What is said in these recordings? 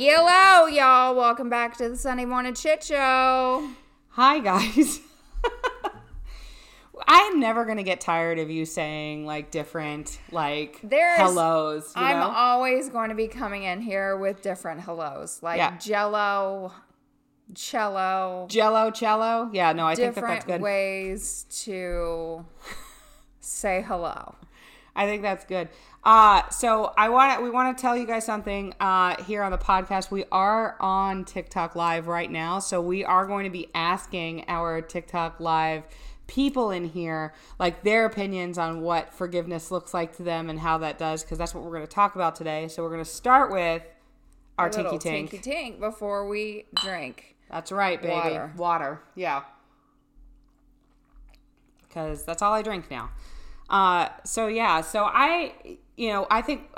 Hello, y'all. Welcome back to the Sunday Morning Shit Show. Hi, guys. I'm never going to get tired of you saying, like, different, like, hellos. I'm always going to be coming in here with different hellos. Like, yeah. Jello, cello. Jello, cello. Yeah, no, I think that's good. Different ways to say hello. I think that's good. So we want to tell you guys something here on the podcast. We are on TikTok Live right now, so we are going to be asking our TikTok Live people in here, like, their opinions on what forgiveness looks like to them and how that does, because that's what we're going to talk about today. So we're going to start with our tinky tank. Tinky tank before we drink. That's right, baby. Water. Yeah. Because that's all I drink now. I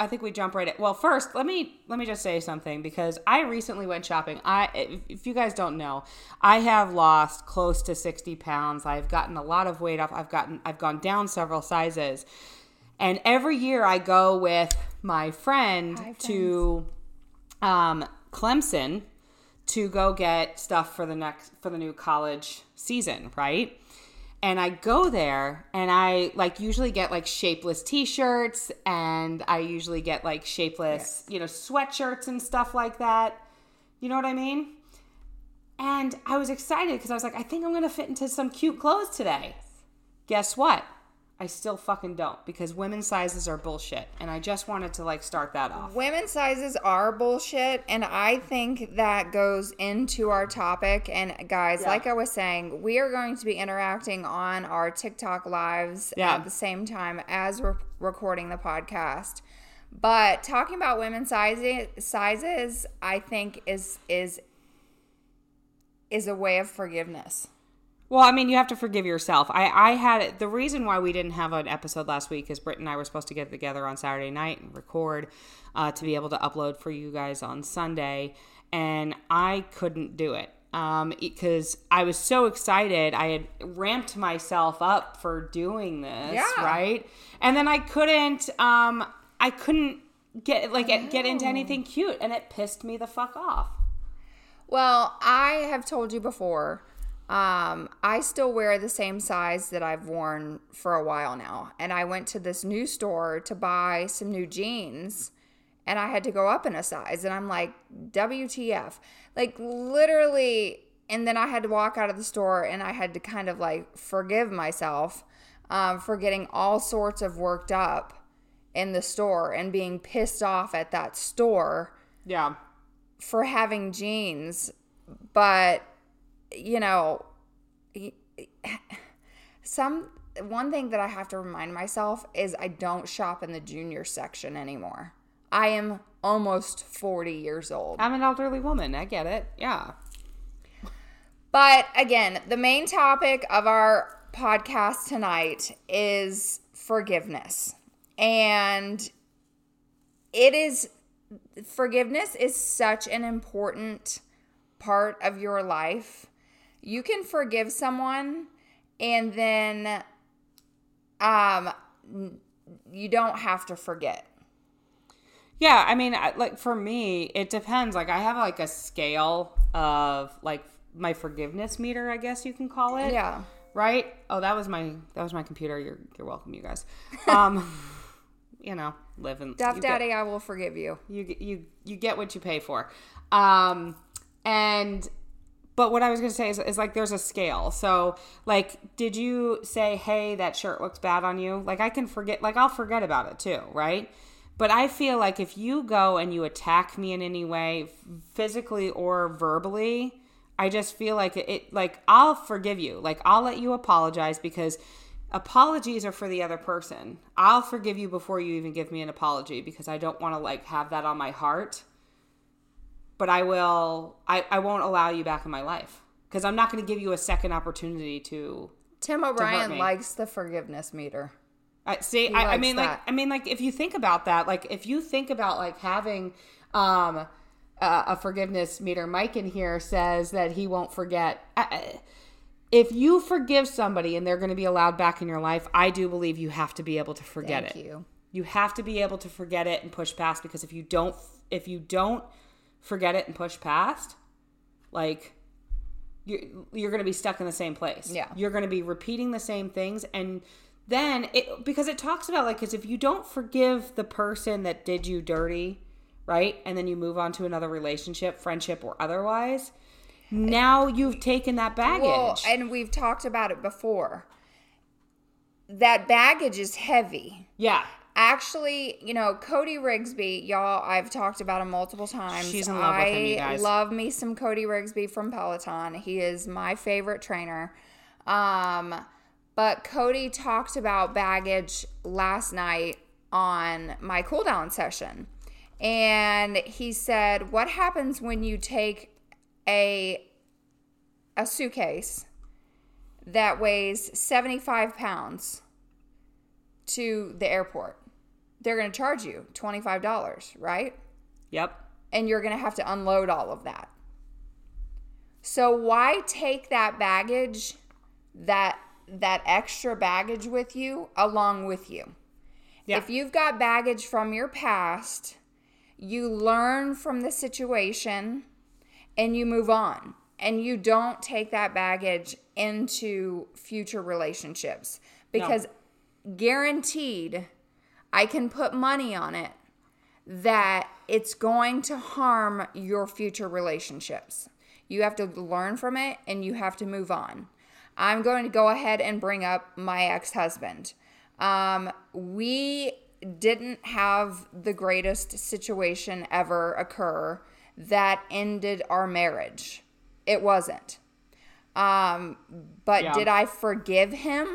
think we jump right at, well, first, let me just say something, because I recently went shopping. If you guys don't know, I have lost close to 60 pounds. I've gotten a lot of weight off. I've gone down several sizes, and every year I go with my friend to, Clemson to go get stuff for the new college season. Right. And I go there, and I, like, usually get, like, shapeless t-shirts, and I usually get, like, shapeless, yes, you know, sweatshirts and stuff like that. You know what I mean? And I was excited because I was like, I think I'm going to fit into some cute clothes today. Guess what? I still fucking don't, because women's sizes are bullshit. And I just wanted to, like, start that off. Women's sizes are bullshit. And I think that goes into our topic. And guys, yeah, like I was saying, we are going to be interacting on our TikTok lives, yeah, at the same time as we're recording the podcast. But talking about women's sizes, I think is a way of forgiveness. Well, I mean, you have to forgive yourself. The reason why we didn't have an episode last week is Britt and I were supposed to get together on Saturday night and record to be able to upload for you guys on Sunday, and I couldn't do it because I was so excited. I had ramped myself up for doing this, yeah, right? And then I couldn't. I couldn't get into anything cute, and it pissed me the fuck off. Well, I have told you before. I still wear the same size that I've worn for a while now. And I went to this new store to buy some new jeans, and I had to go up in a size. And I'm like, WTF. Like, literally. And then I had to walk out of the store, and I had to kind of, like, forgive myself for getting all sorts of worked up in the store and being pissed off at that store. Yeah. For having jeans. But, you know, one thing that I have to remind myself is I don't shop in the junior section anymore. I am almost 40 years old. I'm an elderly woman. I get it. Yeah. But again, the main topic of our podcast tonight is forgiveness. And forgiveness is such an important part of your life. You can forgive someone, and then you don't have to forget. Yeah, I mean, like, for me, it depends. Like, I have, like, a scale of, like, my forgiveness meter, I guess you can call it. Yeah. Right? Oh, that was my computer. You're welcome, you guys. You know, live and Duff Daddy, I will forgive you. You get what you pay for. But what I was going to say is like, there's a scale. So, like, did you say, hey, that shirt looks bad on you? Like, I can forget, like, I'll forget about it too, right? But I feel like if you go and you attack me in any way, physically or verbally, I just feel like it, like, I'll forgive you. Like, I'll let you apologize, because apologies are for the other person. I'll forgive you before you even give me an apology, because I don't want to, like, have that on my heart. But I won't allow you back in my life, because I'm not going to give you a second opportunity to Tim O'Brien to hurt me. Likes the forgiveness meter. I mean, if you think about that, like, if you think about like having a forgiveness meter, Mike in here says that he won't forget. If you forgive somebody and they're going to be allowed back in your life, I do believe you have to be able to forget it. Thank you. You have to be able to forget it and push past, because if you don't forget it and push past, like, you're going to be stuck in the same place. Yeah. You're going to be repeating the same things. And then because it talks about, like, because if you don't forgive the person that did you dirty, right? And then you move on to another relationship, friendship or otherwise, now you've taken that baggage. Well, and we've talked about it before. That baggage is heavy. Yeah. Actually, you know, Cody Rigsby, y'all, I've talked about him multiple times. She's in love with him, you guys. I love me some Cody Rigsby from Peloton. He is my favorite trainer. But Cody talked about baggage last night on my cooldown session. And he said, what happens when you take a suitcase that weighs 75 pounds to the airport? They're going to charge you $25, right? Yep. And you're going to have to unload all of that. So why take that baggage, that extra baggage with you, along with you? Yeah. If you've got baggage from your past, you learn from the situation and you move on. And you don't take that baggage into future relationships, because guaranteed, I can put money on it that it's going to harm your future relationships. You have to learn from it and you have to move on. I'm going to go ahead and bring up my ex-husband. We didn't have the greatest situation ever occur that ended our marriage. It wasn't. But did I forgive him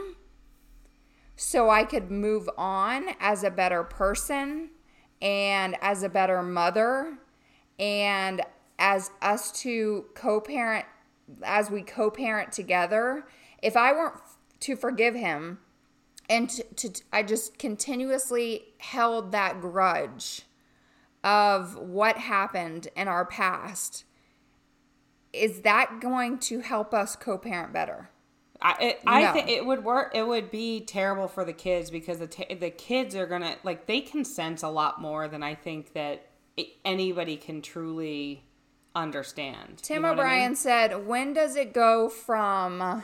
so I could move on as a better person and as a better mother, and as us to co-parent, as we co-parent together? If I weren't to forgive him and I just continuously held that grudge of what happened in our past, is that going to help us co-parent better? I think it would work. It would be terrible for the kids, because the kids are going to, like, they can sense a lot more than I think that anybody can truly understand. Tim, you know, O'Brien said, when does it go from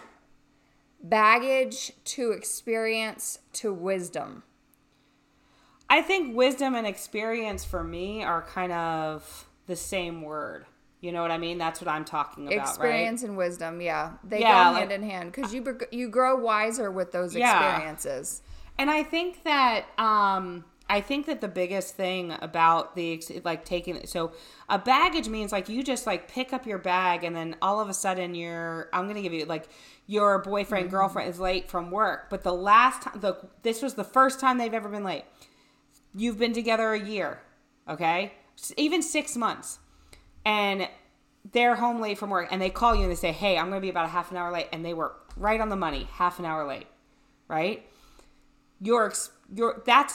baggage to experience to wisdom? I think wisdom and experience for me are kind of the same word. You know what I mean? That's what I'm talking about, experience, right? And wisdom, yeah. They go hand in hand, because you grow wiser with those experiences. And I think that the biggest thing about so a baggage means, like, you just, like, pick up your bag and then all of a sudden I'm going to give you, like, your boyfriend, mm-hmm. girlfriend is late from work. But the last time, this was the first time they've ever been late. You've been together a year, okay? Even 6 months. And they're home late from work, and they call you and they say, hey, I'm going to be about a half an hour late. And they were right on the money, half an hour late, right? That's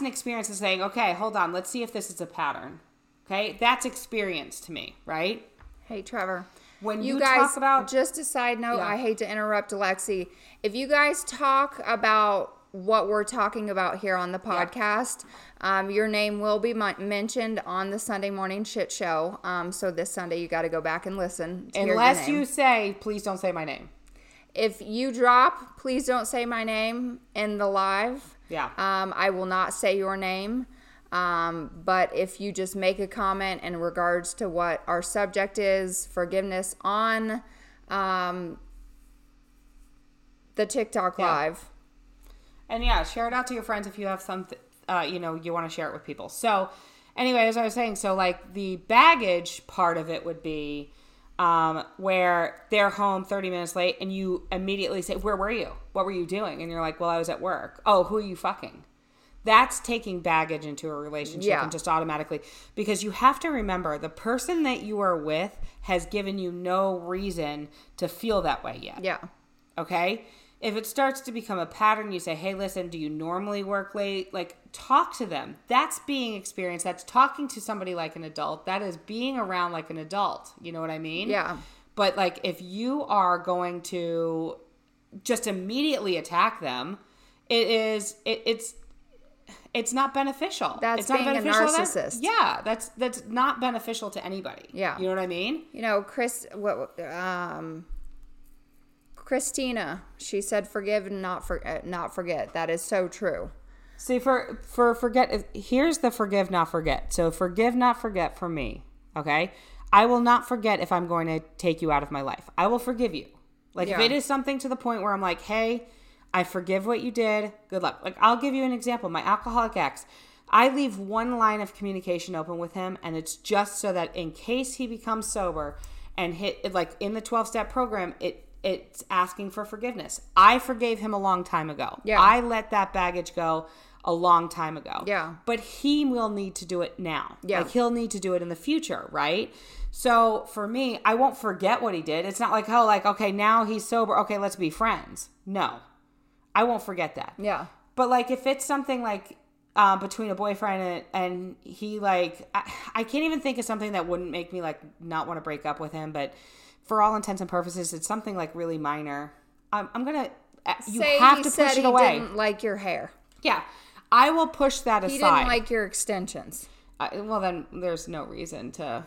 an experience of saying, okay, hold on, let's see if this is a pattern, okay? That's experience to me, right? Hey, Trevor. When you guys talk about... Just a side note, I hate to interrupt, Alexi. If you guys talk about what we're talking about here on the podcast, your name will be mentioned on the Sunday Morning Shit Show. So this Sunday, you got to go back and listen. Unless you say, please don't say my name. If you drop, please don't say my name in the live. Yeah. I will not say your name. But if you just make a comment in regards to what our subject is, forgiveness on the TikTok live. And share it out to your friends if you have something, you want to share it with people. So anyway, as I was saying, so like the baggage part of it would be where they're home 30 minutes late and you immediately say, where were you? What were you doing? And you're like, well, I was at work. Oh, who are you fucking? That's taking baggage into a relationship and just automatically, because you have to remember the person that you are with has given you no reason to feel that way yet. Yeah. Okay. If it starts to become a pattern, you say, hey, listen, do you normally work late? Like, talk to them. That's being experienced. That's talking to somebody like an adult. That is being around like an adult. You know what I mean? Yeah. But, like, if you are going to just immediately attack them, it's not beneficial. That's being a narcissist. Yeah, that's not beneficial to anybody. Yeah. You know what I mean? You know, Christina, she said, "Forgive and not forget." That is so true. See, for forget, here's the forgive, not forget. So forgive, not forget for me, okay? I will not forget if I'm going to take you out of my life. I will forgive you. Like, yeah. If it is something to the point where I'm like, hey, I forgive what you did. Good luck. Like, I'll give you an example. My alcoholic ex, I leave one line of communication open with him, and it's just so that in case he becomes sober and hit, like, in the 12-step program, it's asking for forgiveness. I forgave him a long time ago. Yeah. I let that baggage go a long time ago. Yeah. But he will need to do it now. Yeah. Like, he'll need to do it in the future, right? So for me, I won't forget what he did. It's not like, oh, like, okay, now he's sober. Okay, let's be friends. No. I won't forget that. Yeah. But, like, if it's something like between a boyfriend and he, like, I can't even think of something that wouldn't make me, like, not want to break up with him, but for all intents and purposes, it's something like really minor. I'm going to, you say have to push it away. He didn't like your hair. Yeah. I will push that aside. He didn't like your extensions. Well, then there's no reason to,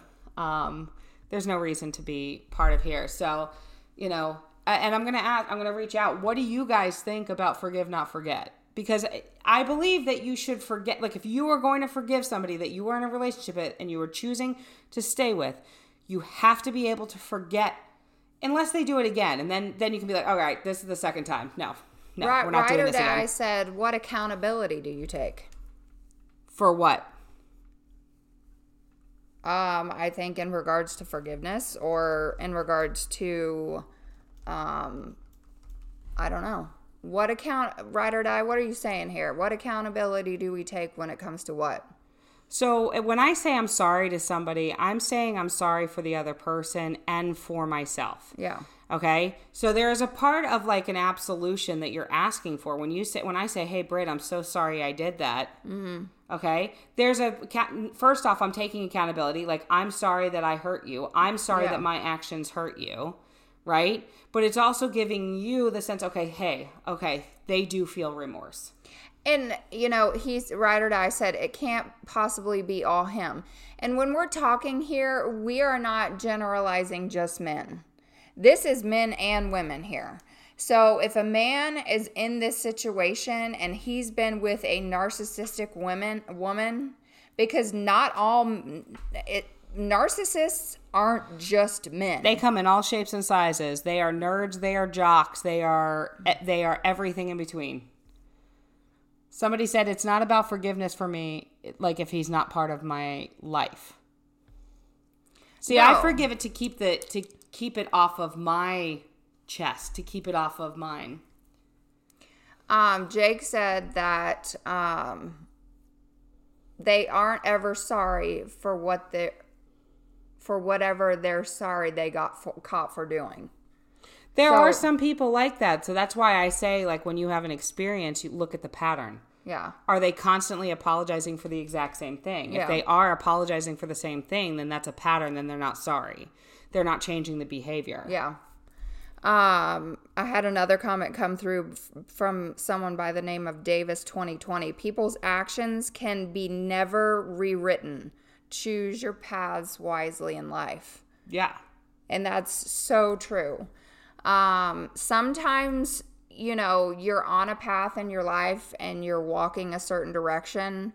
be part of here. So, you know, and I'm going to reach out. What do you guys think about forgive, not forget? Because I believe that you should forget, like, if you are going to forgive somebody that you were in a relationship with and you were choosing to stay with, you have to be able to forget unless they do it again. And then you can be like, all right, this is the second time. No, we're not doing this again. I said, what accountability do you take? For what? I think in regards to forgiveness or in regards to, I don't know. What ride or die, what are you saying here? What accountability do we take when it comes to what? So when I say I'm sorry to somebody, I'm saying I'm sorry for the other person and for myself. Yeah. Okay? So there is a part of, like, an absolution that you're asking for. When I say, hey, Britt, I'm so sorry I did that. Mm-hmm. Okay? First off, I'm taking accountability. Like, I'm sorry that I hurt you. I'm sorry that my actions hurt you. Right? But it's also giving you the sense, okay, they do feel remorse. And, you know, he's ride or die said it can't possibly be all him. And when we're talking here, we are not generalizing just men. This is men and women here. So if a man is in this situation and he's been with a narcissistic woman, because not all narcissists aren't just men. They come in all shapes and sizes. They are nerds. They are jocks. They are everything in between. Somebody said it's not about forgiveness for me, like, if he's not part of my life. See, no. I forgive it to keep it off of my chest, to keep it off of mine. Jake said that they aren't ever sorry for whatever they're sorry they got caught for doing. There are some people like that. So that's why I say, like, when you have an experience, you look at the pattern. Yeah. Are they constantly apologizing for the exact same thing? Yeah. If they are apologizing for the same thing, then that's a pattern. Then they're not sorry. They're not changing the behavior. Yeah. I had another comment come through from someone by the name of Davis 2020. People's actions can be never rewritten. Choose your paths wisely in life. Yeah. And that's so true. Sometimes, you know, you're on a path in your life and you're walking a certain direction.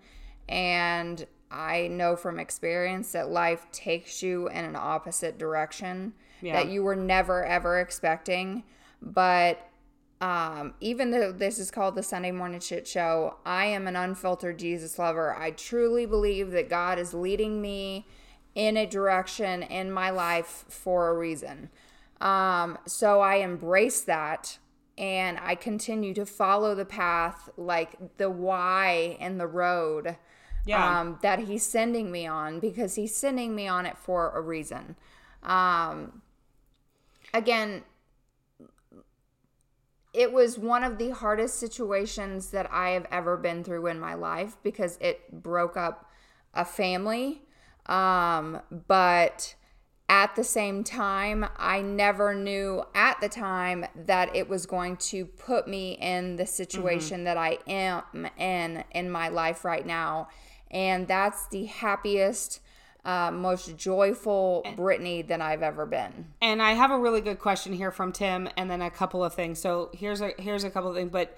And I know from experience that life takes you in an opposite direction that you were never, ever expecting. But even though this is called the Sunday Morning Shit Show, I am an unfiltered Jesus lover. I truly believe that God is leading me in a direction in my life for a reason. So I embrace that and I continue to follow the path, like the why and the road that he's sending me on, because he's sending me on it for a reason. Again, It was one of the hardest situations that I have ever been through in my life because it broke up a family. But at the same time, I never knew at the time that it was going to put me in the situation that I am in my life right now. And that's the happiest, most joyful Brittany than I've ever been. And I have a really good question here from Tim, and then a couple of things. So here's a couple of things, but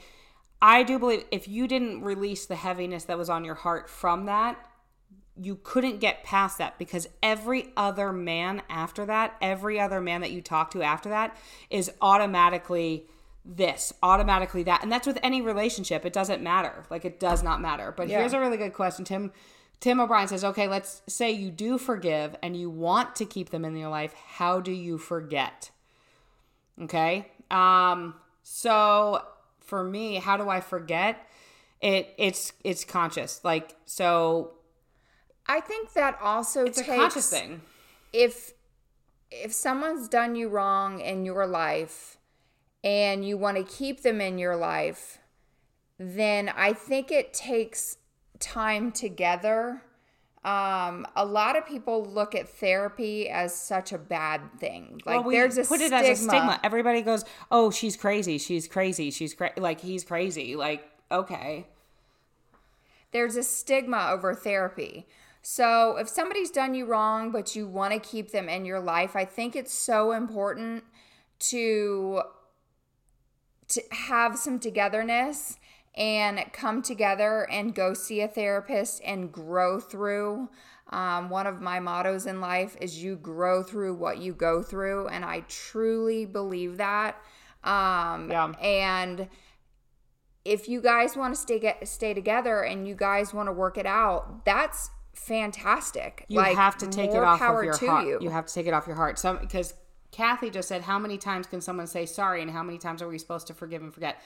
I do believe if you didn't release the heaviness that was on your heart from that, you couldn't get past that, because every other man that you talk to after that is automatically this, automatically that. And that's with any relationship. It doesn't matter. Like, it does not matter. But yeah. Here's a really good question, Tim. Tim O'Brien says, okay, let's say you do forgive and you want to keep them in your life. How do you forget? Okay. So for me, how do I forget? It's conscious. Like, so I think that also it's takes a conscious thing. If someone's done you wrong in your life and you want to keep them in your life, then I think it takes time together. A lot of people look at therapy as such a bad thing. Like, well, there's a put stigma. It as a stigma. Everybody goes, "Oh, she's crazy. She's crazy. She's crazy. Like, he's crazy." Like, okay. There's a stigma over therapy. So if somebody's done you wrong, but you want to keep them in your life, I think it's so important to have some togetherness and come together and go see a therapist and grow through. One of my mottos in life is you grow through what you go through, and I truly believe that. And if you guys want to stay together and you guys want to work it out, that's fantastic. You have to take it off of your heart. You have to take it off your heart. Because Kathy just said, how many times can someone say sorry, and how many times are we supposed to forgive and forget?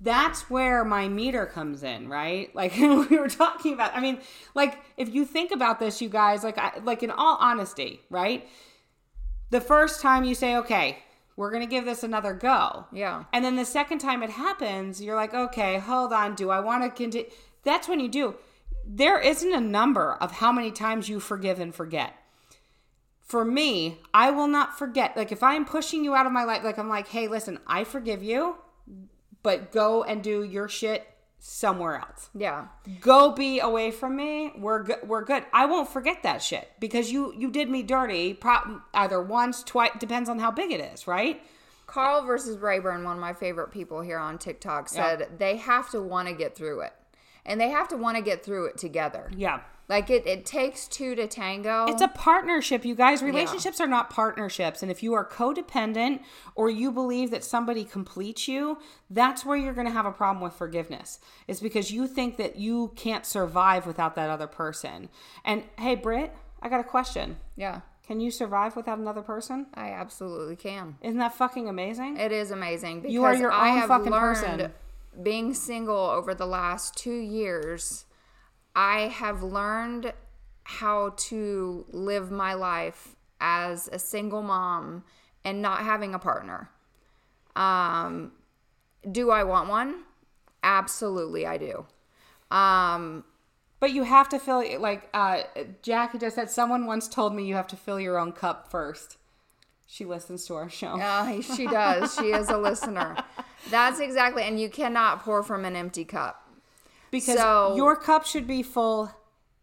That's where my meter comes in, right? Like, we were talking about, I mean, like, if you think about this, you guys, like in all honesty, right? The first time you say, okay, we're going to give this another go. Yeah. And then the second time it happens, you're like, okay, hold on. Do I want to continue? That's when you do. There isn't a number of how many times you forgive and forget. For me, I will not forget. Like, if I'm pushing you out of my life, like, I'm like, hey, listen, I forgive you. But go and do your shit somewhere else. Yeah. Go be away from me. We're good. I won't forget that shit because you did me dirty either once, twice. Depends on how big it is, right? Carl versus Rayburn, one of my favorite people here on TikTok, said they have to want to get through it. And they have to want to get through it together. Yeah. Like, it takes two to tango. It's a partnership, you guys. Relationships are not partnerships. And if you are codependent or you believe that somebody completes you, that's where you're going to have a problem with forgiveness. It's because you think that you can't survive without that other person. And, hey, Britt, I got a question. Yeah. Can you survive without another person? I absolutely can. Isn't that fucking amazing? It is amazing. Because you are your own fucking person. Being single over the last 2 years... I have learned how to live my life as a single mom and not having a partner. Do I want one? Absolutely, I do. But you have to fill it. Like, Jackie just said, someone once told me you have to fill your own cup first. She listens to our show. She does. She is a listener. That's exactly. And you cannot pour from an empty cup. Because your cup should be full,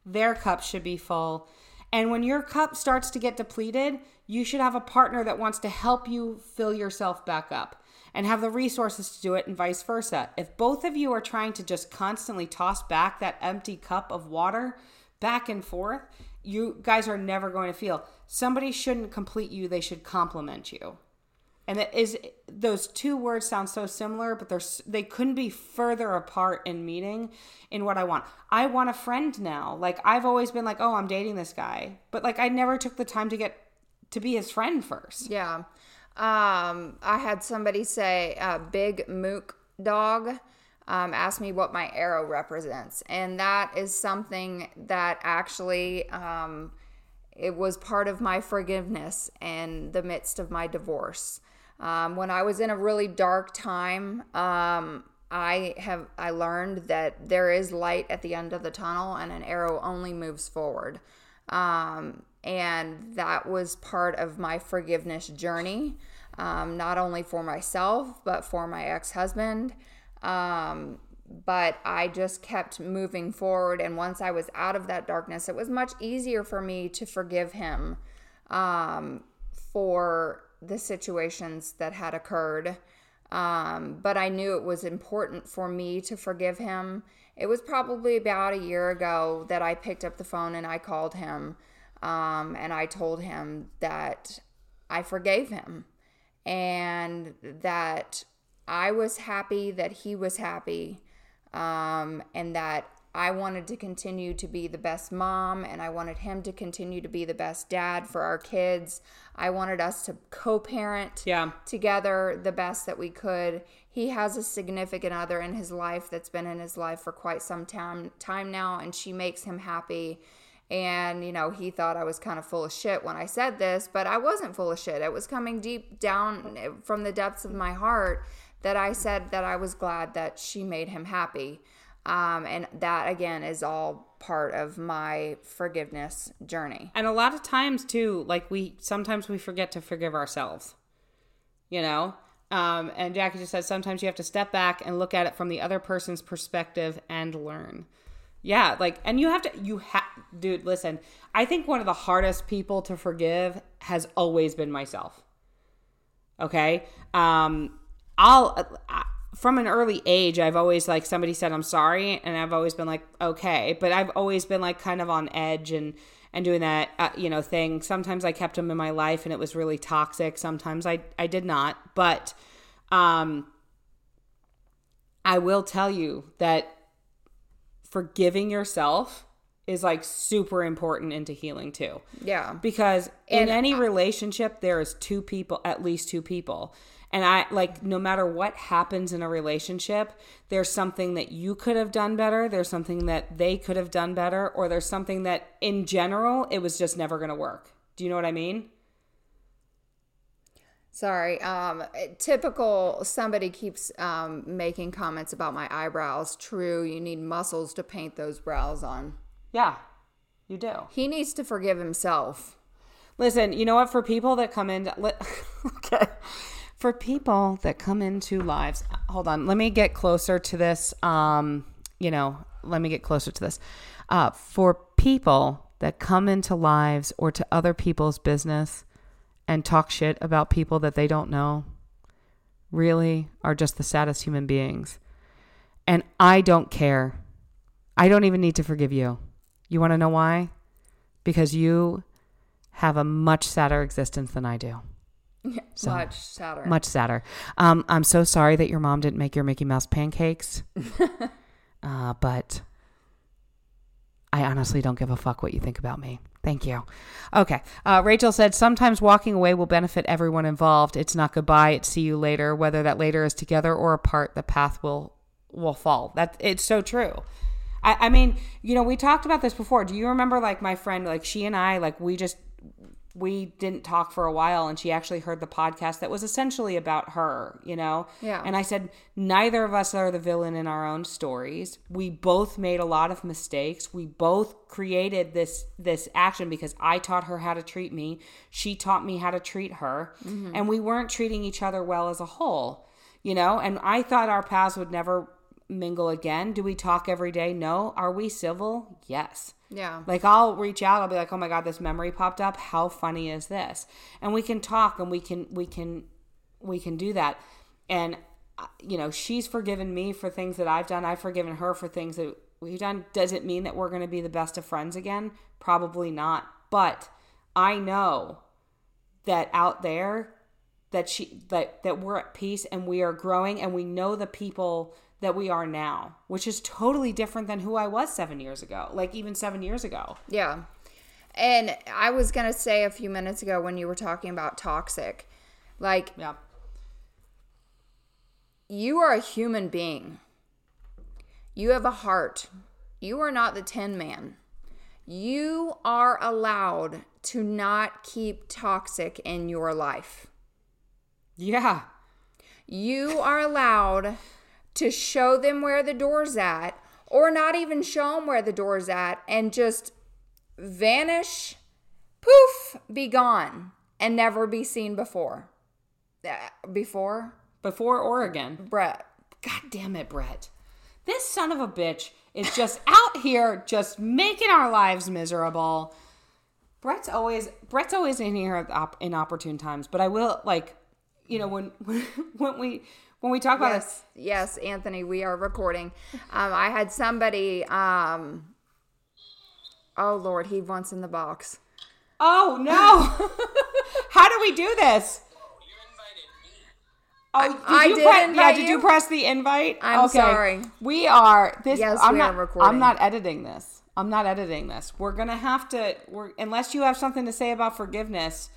their cup should be full. And when your cup starts to get depleted, you should have a partner that wants to help you fill yourself back up and have the resources to do it, and vice versa. If both of you are trying to just constantly toss back that empty cup of water back and forth, you guys are never going to feel. Somebody shouldn't complete you. They should complement you. And those two words sound so similar, but they couldn't be further apart in meaning in what I want. I want a friend now. Like, I've always been like, oh, I'm dating this guy. But, like, I never took the time to be his friend first. Yeah. I had somebody say, Big Mook Dog asked me what my arrow represents. And that is something that actually... it was part of my forgiveness in the midst of my divorce. When I was in a really dark time, I learned that there is light at the end of the tunnel, and an arrow only moves forward. And that was part of my forgiveness journey, not only for myself, but for my ex-husband. But I just kept moving forward. And once I was out of that darkness, it was much easier for me to forgive him for the situations that had occurred. But I knew it was important for me to forgive him. It was probably about a year ago that I picked up the phone and I called him. And I told him that I forgave him and that I was happy that he was happy, and that I wanted to continue to be the best mom, and I wanted him to continue to be the best dad for our kids. I wanted us to co-parent together the best that we could. He has a significant other in his life that's been in his life for quite some time now, and she makes him happy. And, you know, he thought I was kind of full of shit when I said this, but I wasn't full of shit. It was coming deep down from the depths of my heart that I said that I was glad that she made him happy. And that, again, is all part of my forgiveness journey. And a lot of times, too, like sometimes we forget to forgive ourselves, you know? And Jackie just said sometimes you have to step back and look at it from the other person's perspective and learn. Yeah, like, and dude, listen, I think one of the hardest people to forgive has always been myself. Okay? From an early age, I've always, like, somebody said, I'm sorry, and I've always been like, okay, but I've always been, like, kind of on edge and doing that, thing. Sometimes I kept them in my life, and it was really toxic. Sometimes I did not, but, I will tell you that forgiving yourself is like super important into healing too. Yeah. Because in any relationship, there is at least two people. And I like, no matter what happens in a relationship, there's something that you could have done better. There's something that they could have done better, or there's something that in general, it was just never going to work. Do you know what I mean? Sorry. Somebody keeps making comments about my eyebrows. True, you need muscles to paint those brows on. Yeah, you do. He needs to forgive himself. Listen, you know what? For people that come into lives, hold on. Let me get closer to this. For people that come into lives or to other people's business and talk shit about people that they don't know really are just the saddest human beings. And I don't care. I don't even need to forgive you. You want to know why? Because you have a much sadder existence than I do. Yeah, so, much sadder. I'm so sorry that your mom didn't make your Mickey Mouse pancakes. But I honestly don't give a fuck what you think about me. Thank you. Okay. Rachel said, sometimes walking away will benefit everyone involved. It's not goodbye. It's see you later. Whether that later is together or apart, the path will fall. It's so true. I mean, you know, we talked about this before. Do you remember like my friend, like she and I, like we didn't talk for a while, and she actually heard the podcast that was essentially about her, you know? Yeah. And I said, neither of us are the villain in our own stories. We both made a lot of mistakes. We both created this action because I taught her how to treat me. She taught me how to treat her. Mm-hmm. And we weren't treating each other well as a whole, you know? And I thought our paths would never mingle again. Do we talk every day? No. Are we civil? Yes. Yeah. Like I'll reach out. I'll be like, oh my God, this memory popped up. How funny is this? And we can talk and we can do that. And you know, she's forgiven me for things that I've done. I've forgiven her for things that we've done. Does it mean that we're going to be the best of friends again? Probably not. But I know that out there that that we're at peace and we are growing and we know the people that we are now, which is totally different than who I was 7 years ago, like even 7 years ago. Yeah. And I was going to say a few minutes ago when you were talking about toxic, like you are a human being. You have a heart. You are not the Tin Man. You are allowed to not keep toxic in your life. Yeah. You are allowed to show them where the door's at, or not even show them where the door's at, and just vanish, poof, be gone, and never be seen before. Before Oregon. Brett. God damn it, Brett. This son of a bitch is just out here just making our lives miserable. Brett's always in here at inopportune times, but I will, like, you know, when we talk about this. Yes, Anthony, we are recording. I had somebody, oh Lord, he wants in the box. Oh no. How do we do this? Did you press the invite? I'm sorry. We are. I'm not recording. I'm not editing this. We're going to have to, unless you have something to say about forgiveness,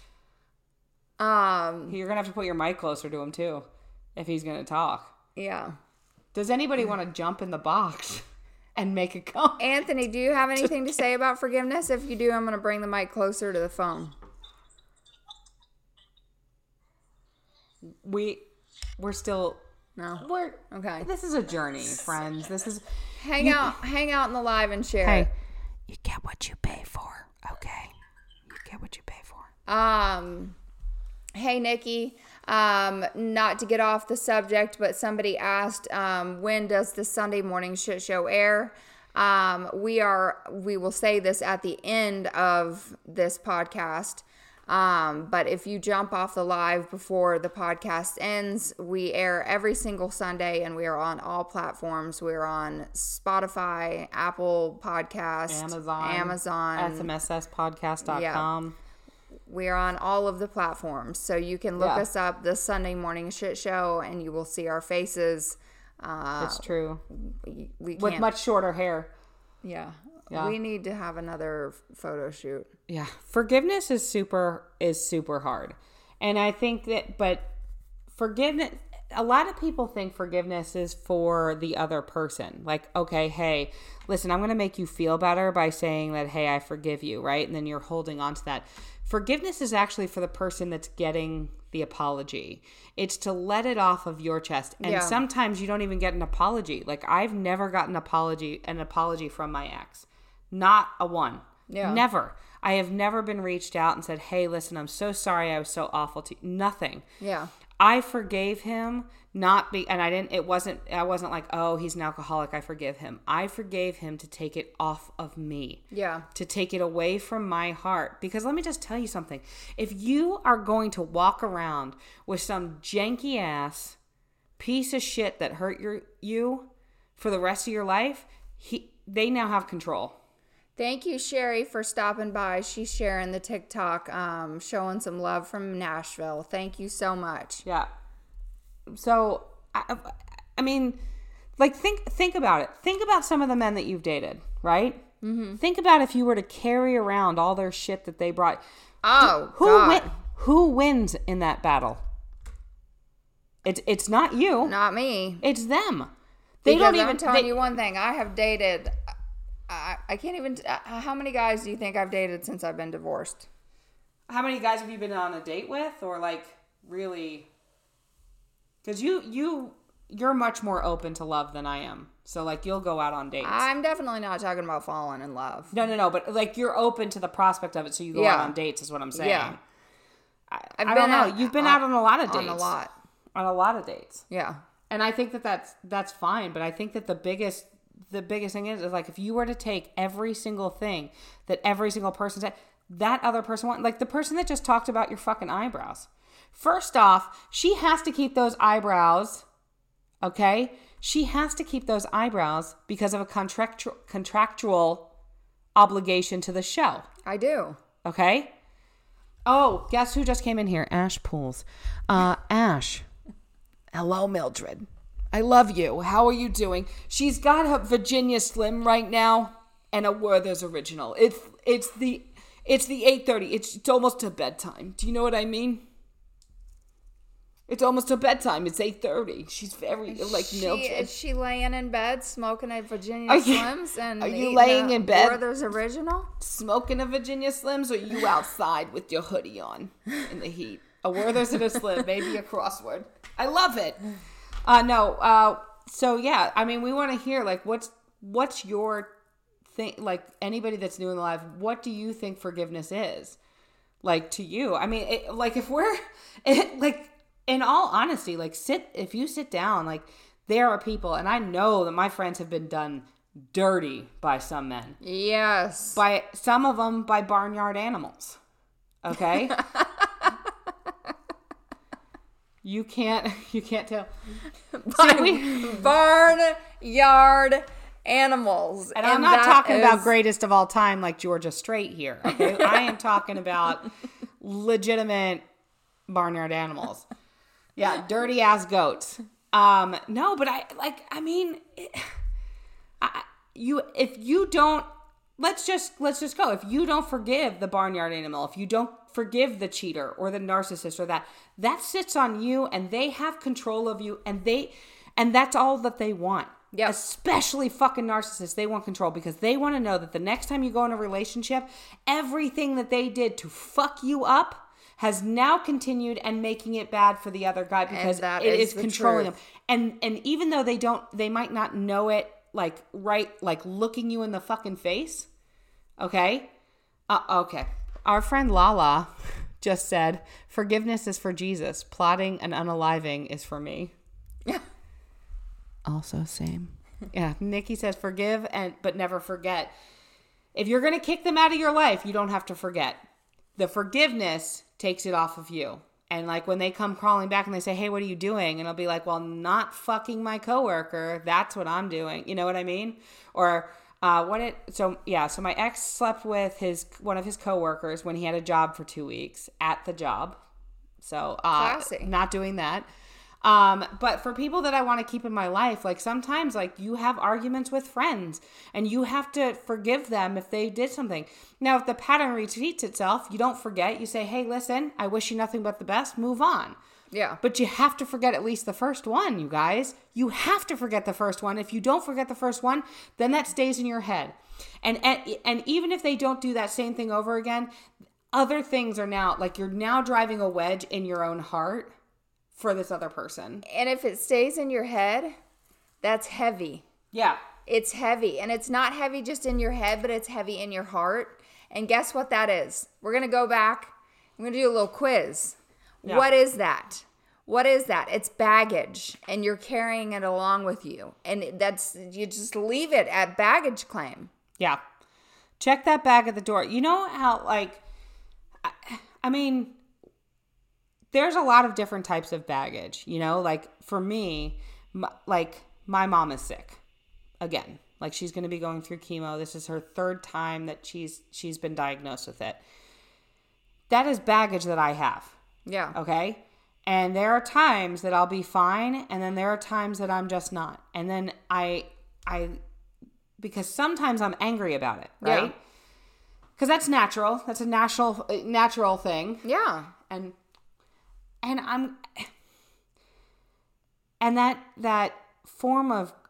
you're going to have to put your mic closer to him too, if he's going to talk. Yeah. Does anybody want to jump in the box and make a comment? Anthony, do you have anything to say about forgiveness? If you do, I'm going to bring the mic closer to the phone. We're still... No. Okay. This is a journey, friends. Hang out in the live and share. Hey, you get what you pay for, okay? You get what you pay for. Hey, Nikki. Not to get off the subject, but somebody asked, when does the Sunday Morning Shit Show air? We will say this at the end of this podcast. But if you jump off the live before the podcast ends, we air every single Sunday, and we are on all platforms. We're on Spotify, Apple Podcasts, Amazon, SMSSPodcast.com. Yeah. We are on all of the platforms. So you can look us up, the Sunday Morning Shit Show, and you will see our faces. It's true. We can't. With much shorter hair. Yeah. Yeah. We need to have another photo shoot. Yeah. Forgiveness is super hard. And I think but forgiveness, a lot of people think forgiveness is for the other person. Like, okay, hey, listen, I'm going to make you feel better by saying that, hey, I forgive you, right? And then you're holding on to that. Forgiveness is actually for the person that's getting the apology. It's to let it off of your chest. And sometimes you don't even get an apology. Like, I've never gotten an apology from my ex. Not a one. Yeah. Never. I have never been reached out and said, hey, listen, I'm so sorry. I was so awful to you. Nothing. Yeah. I forgave him, I wasn't like, oh, he's an alcoholic, I forgive him. I forgave him to take it off of me. Yeah. To take it away from my heart. Because let me just tell you something. If you are going to walk around with some janky ass piece of shit that hurt you for the rest of your life, they now have control. Thank you, Sherry, for stopping by. She's sharing the TikTok, showing some love from Nashville. Thank you so much. Yeah. So, I mean, like, think about it. Think about some of the men that you've dated, right? Mm-hmm. Think about if you were to carry around all their shit that they brought. Oh, God. Who wins in that battle? It's not you. Not me. It's them. I'm telling you one thing. I have dated... I can't even... how many guys do you think I've dated since I've been divorced? How many guys have you been on a date with? Or, like, really... Because you're much more open to love than I am. So, like, you'll go out on dates. I'm definitely not talking about falling in love. No. But, like, you're open to the prospect of it, so you go out on dates is what I'm saying. Yeah. I don't know. You've been out on a lot of dates. On a lot of dates. Yeah. And I think that that's fine. But I think that the biggest thing is like, if you were to take every single thing that every single person said, that other person wanted, like the person that just talked about your fucking eyebrows. First off, she has to keep those eyebrows, okay? She has to keep those eyebrows because of a contractual obligation to the show. I do. Okay? Oh, guess who just came in here? Ash Pools. Ash. Hello, Mildred. I love you. How are you doing? She's got her Virginia Slim right now and a Werther's Original. It's the 8:30. It's almost to bedtime. Do you know what I mean? It's almost to bedtime. It's 8:30. She's very like Mildred. Is she laying in bed smoking a Virginia Slims and are you laying in bed Werther's Original? Smoking a Virginia Slims, or are you outside with your hoodie on in the heat? A word that's in a slip, maybe a crossword. I love it. So yeah, I mean, we want to hear like what's your thing? Like anybody that's new in life, what do you think forgiveness is? Like to you, I mean, in all honesty, if you sit down, like there are people, and I know that my friends have been done dirty by some men. Yes. By some of them, by barnyard animals. Okay. You can't tell. Barnyard animals. And I'm not talking about greatest of all time like Georgia Strait here. Okay? I am talking about legitimate barnyard animals. Yeah, dirty ass goats. No, but let's just go. If you don't forgive the barnyard animal, if you don't forgive the cheater or the narcissist or that sits on you, and they have control of you, and that's all that they want. Yeah. Especially fucking narcissists. They want control because they want to know that the next time you go in a relationship, everything that they did to fuck you up has now continued and making it bad for the other guy because it is controlling them. And even though they might not know it, looking you in the fucking face. Okay. Okay. Our friend Lala just said, forgiveness is for Jesus. Plotting and unaliving is for me. Yeah. Also same. Yeah. Nikki says, forgive but never forget. If you're going to kick them out of your life, you don't have to forget. The forgiveness takes it off of you. And like when they come crawling back and they say, hey, what are you doing? And I'll be like, well, not fucking my coworker. That's what I'm doing. You know what I mean? Or so my ex slept with one of his coworkers when he had a job for 2 weeks at the job. So classy. Not doing that. But for people that I want to keep in my life, like sometimes like you have arguments with friends and you have to forgive them if they did something. Now, if the pattern repeats itself, you don't forget. You say, hey, listen, I wish you nothing but the best. Move on. Yeah. But you have to forget at least the first one, you guys. You have to forget the first one. If you don't forget the first one, then that stays in your head. And even if they don't do that same thing over again, other things are now like you're now driving a wedge in your own heart for this other person. And if it stays in your head, that's heavy. Yeah. It's heavy. And it's not heavy just in your head, but it's heavy in your heart. And guess what that is? We're going to go back. I'm going to do a little quiz. Yeah. What is that? What is that? It's baggage. And you're carrying it along with you. And you just leave it at baggage claim. Yeah. Check that bag at the door. You know how there's a lot of different types of baggage, you know, like for me, my mom is sick again, like she's going to be going through chemo. This is her third time that she's been diagnosed with it. That is baggage that I have. Yeah. Okay. And there are times that I'll be fine. And then there are times that I'm just not. And then I because sometimes I'm angry about it. Right. Yeah. Cause that's natural. That's a natural thing. Yeah. And that form of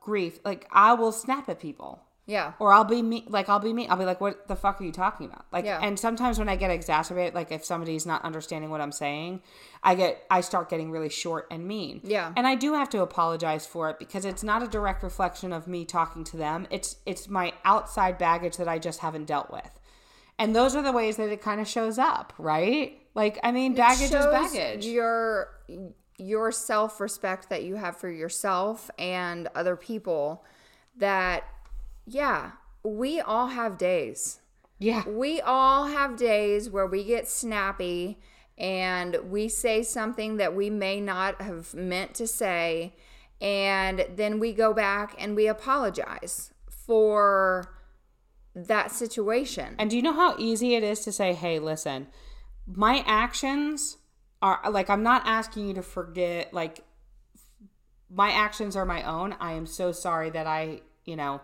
grief, like I will snap at people. Yeah. Or I'll be mean. I'll be like, what the fuck are you talking about? Like, yeah. And sometimes when I get exacerbated, like if somebody's not understanding what I'm saying, I start getting really short and mean. Yeah. And I do have to apologize for it because it's not a direct reflection of me talking to them. It's my outside baggage that I just haven't dealt with. And those are the ways that it kind of shows up, right? Like, I mean, baggage is baggage. Your self-respect that you have for yourself and other people that, yeah, we all have days. Yeah. We all have days where we get snappy and we say something that we may not have meant to say. And then we go back and we apologize for that situation. And do you know how easy it is to say, hey, listen, my actions are like, I'm not asking you to forget, like my actions are my own. I am so sorry that I hurt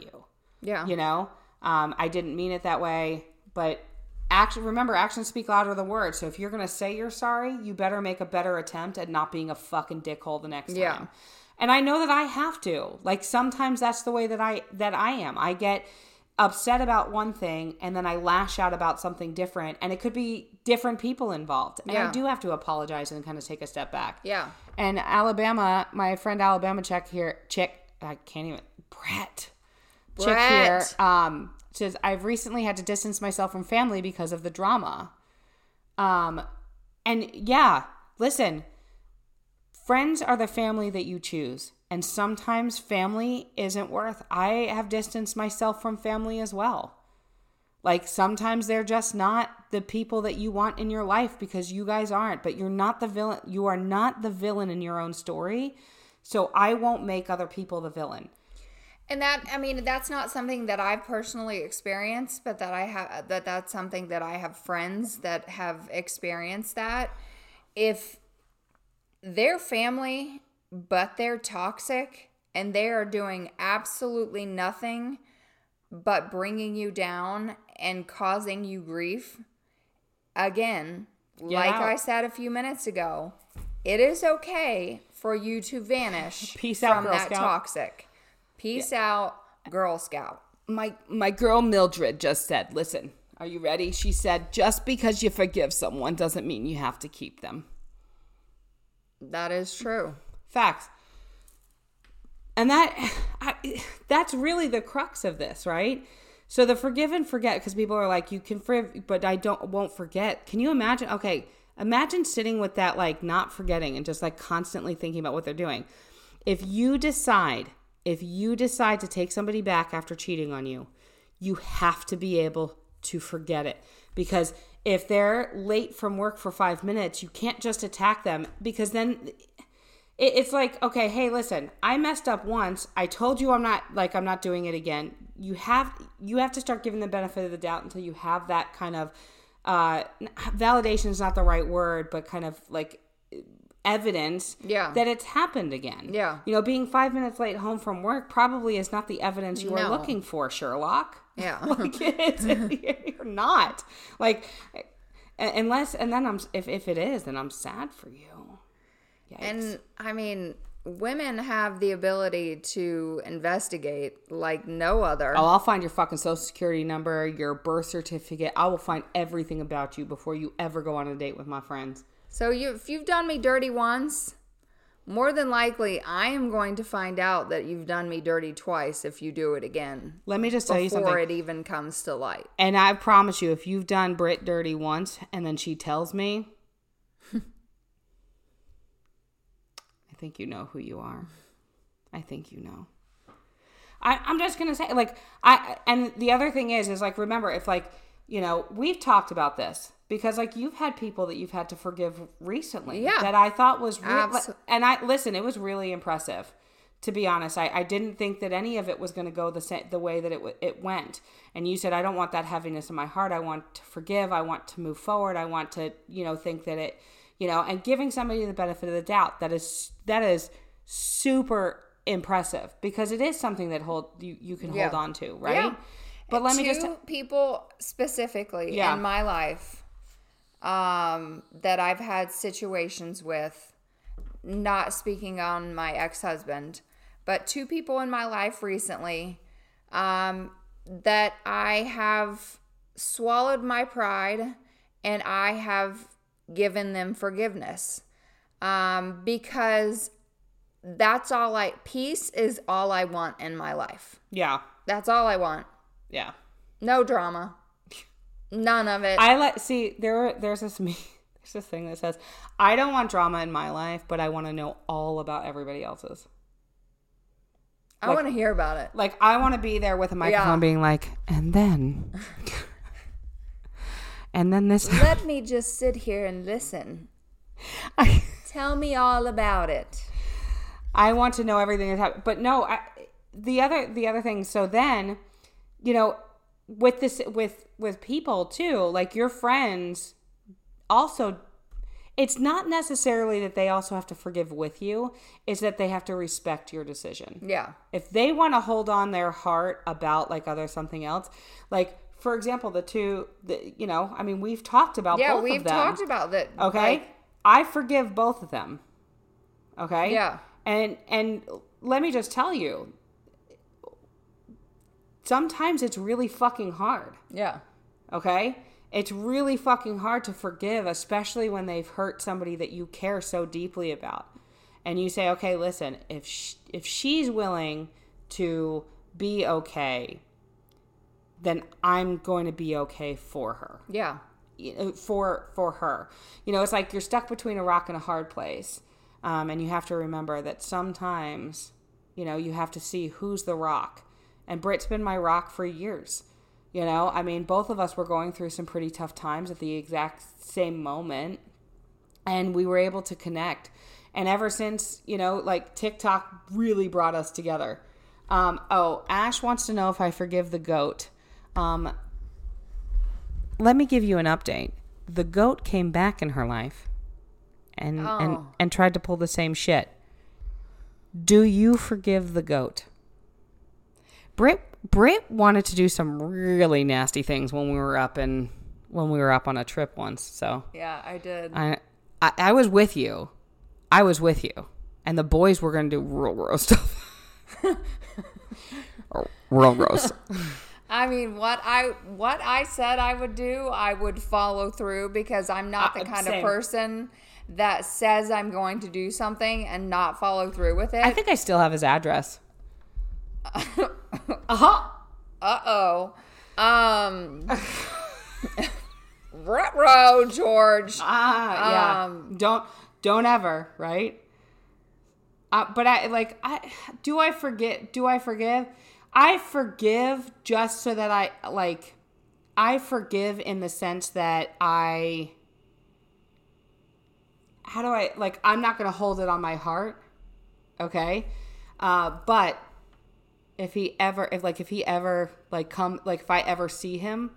you. Yeah. You know, I didn't mean it that way, but actions speak louder than words. So if you're going to say you're sorry, you better make a better attempt at not being a fucking dickhole the next time. Yeah. And I know that I have to, like, sometimes that's the way that I am. I get upset about one thing and then I lash out about something different, and it could be different people involved. And I do have to apologize and kind of take a step back. Yeah. And Alabama, my friend Alabama Brett. Says, I've recently had to distance myself from family because of the drama. And yeah, listen, friends are the family that you choose. And sometimes family isn't worth. I have distanced myself from family as well. Like sometimes they're just not the people that you want in your life because you guys aren't, but you're not the villain. You are not the villain in your own story. So I won't make other people the villain. And that, I mean, that's not something that I've personally experienced, but that I have, that's something that I have friends that have experienced that. If their family, but they're toxic and they are doing absolutely nothing but bringing you down and causing you grief. Again, like I said a few minutes ago, it is okay for you to vanish from that toxic. Peace out, Girl Scout. My girl Mildred just said, listen, are you ready? She said, just because you forgive someone doesn't mean you have to keep them. That is true. Facts. And that's really the crux of this, right? So the forgive and forget, because people are like, you can forgive, but I won't forget. Can you imagine? Okay, imagine sitting with that, like not forgetting and just like constantly thinking about what they're doing. If you decide to take somebody back after cheating on you, you have to be able to forget it. Because if they're late from work for 5 minutes, you can't just attack them, because then it's like, okay, hey, listen, I messed up once. I told you I'm not doing it again. You have to start giving the benefit of the doubt until you have that kind of validation is not the right word, but kind of like evidence that it's happened again. Yeah. You know, being 5 minutes late home from work probably is not the evidence you are looking for, Sherlock. Yeah. Like you're not. Like if it is, then I'm sad for you. Yikes. And I mean, women have the ability to investigate like no other. Oh, I'll find your fucking social security number, your birth certificate. I will find everything about you before you ever go on a date with my friends. So if you've done me dirty once, more than likely I am going to find out that you've done me dirty twice if you do it again. Let me just tell you something. Before it even comes to light. And I promise you, if you've done Brit dirty once and then she tells me, I think you know who you are. I think you know. I'm just going to say, like, and the other thing is like, remember, if like, you know, we've talked about this because like you've had people that you've had to forgive recently that I thought was it was really impressive. To be honest, I didn't think that any of it was going to go the way that it went. And you said, I don't want that heaviness in my heart. I want to forgive. I want to move forward. I want to, you know, think that it, you know, and giving somebody the benefit of the doubt, that is super impressive because it is something that you can hold on to, right? Yeah. But let me just people specifically in my life that I've had situations with, not speaking on my ex-husband, but two people in my life recently that I have swallowed my pride and I have given them forgiveness because that's all peace is all I want in my life. Yeah. That's all I want. Yeah. No drama. None of it. There's this thing that says, I don't want drama in my life, but I want to know all about everybody else's. I want to hear about it. Like I want to be there with a microphone being like, and then and then this. Let me just sit here and listen. Tell me all about it. I want to know everything that's happened. But no, the other thing. So then, you know, with this, with people too, like your friends also, it's not necessarily that they also have to forgive with you. It's that they have to respect your decision. Yeah. If they want to hold on their heart about like something else, like, for example, you know, I mean, we've talked about both of them. Yeah, we've talked about that. Okay? Like, I forgive both of them. Okay? Yeah. And let me just tell you, sometimes it's really fucking hard. Yeah. Okay? It's really fucking hard to forgive, especially when they've hurt somebody that you care so deeply about. And you say, okay, listen, if she's willing to be okay, then I'm going to be okay for her. Yeah. For her. You know, it's like you're stuck between a rock and a hard place. And you have to remember that sometimes, you know, you have to see who's the rock. And Britt's been my rock for years. You know, I mean, both of us were going through some pretty tough times at the exact same moment. And we were able to connect. And ever since, you know, like TikTok really brought us together. Ash wants to know if I forgive the goat. Let me give you an update. The goat came back in her life and tried to pull the same shit. Do you forgive the goat? Britt wanted to do some really nasty things when we were up on a trip once. So yeah, I did. I was with you. And the boys were going to do real gross stuff. Real gross. I mean, what I said I would do, I would follow through, because I'm not the kind of person that says I'm going to do something and not follow through with it. I think I still have his address. Ruh-roh, George. Yeah. Don't ever, right? Do I forgive? I forgive just so that I forgive in the sense that I'm not going to hold it on my heart. Okay. But if I ever see him,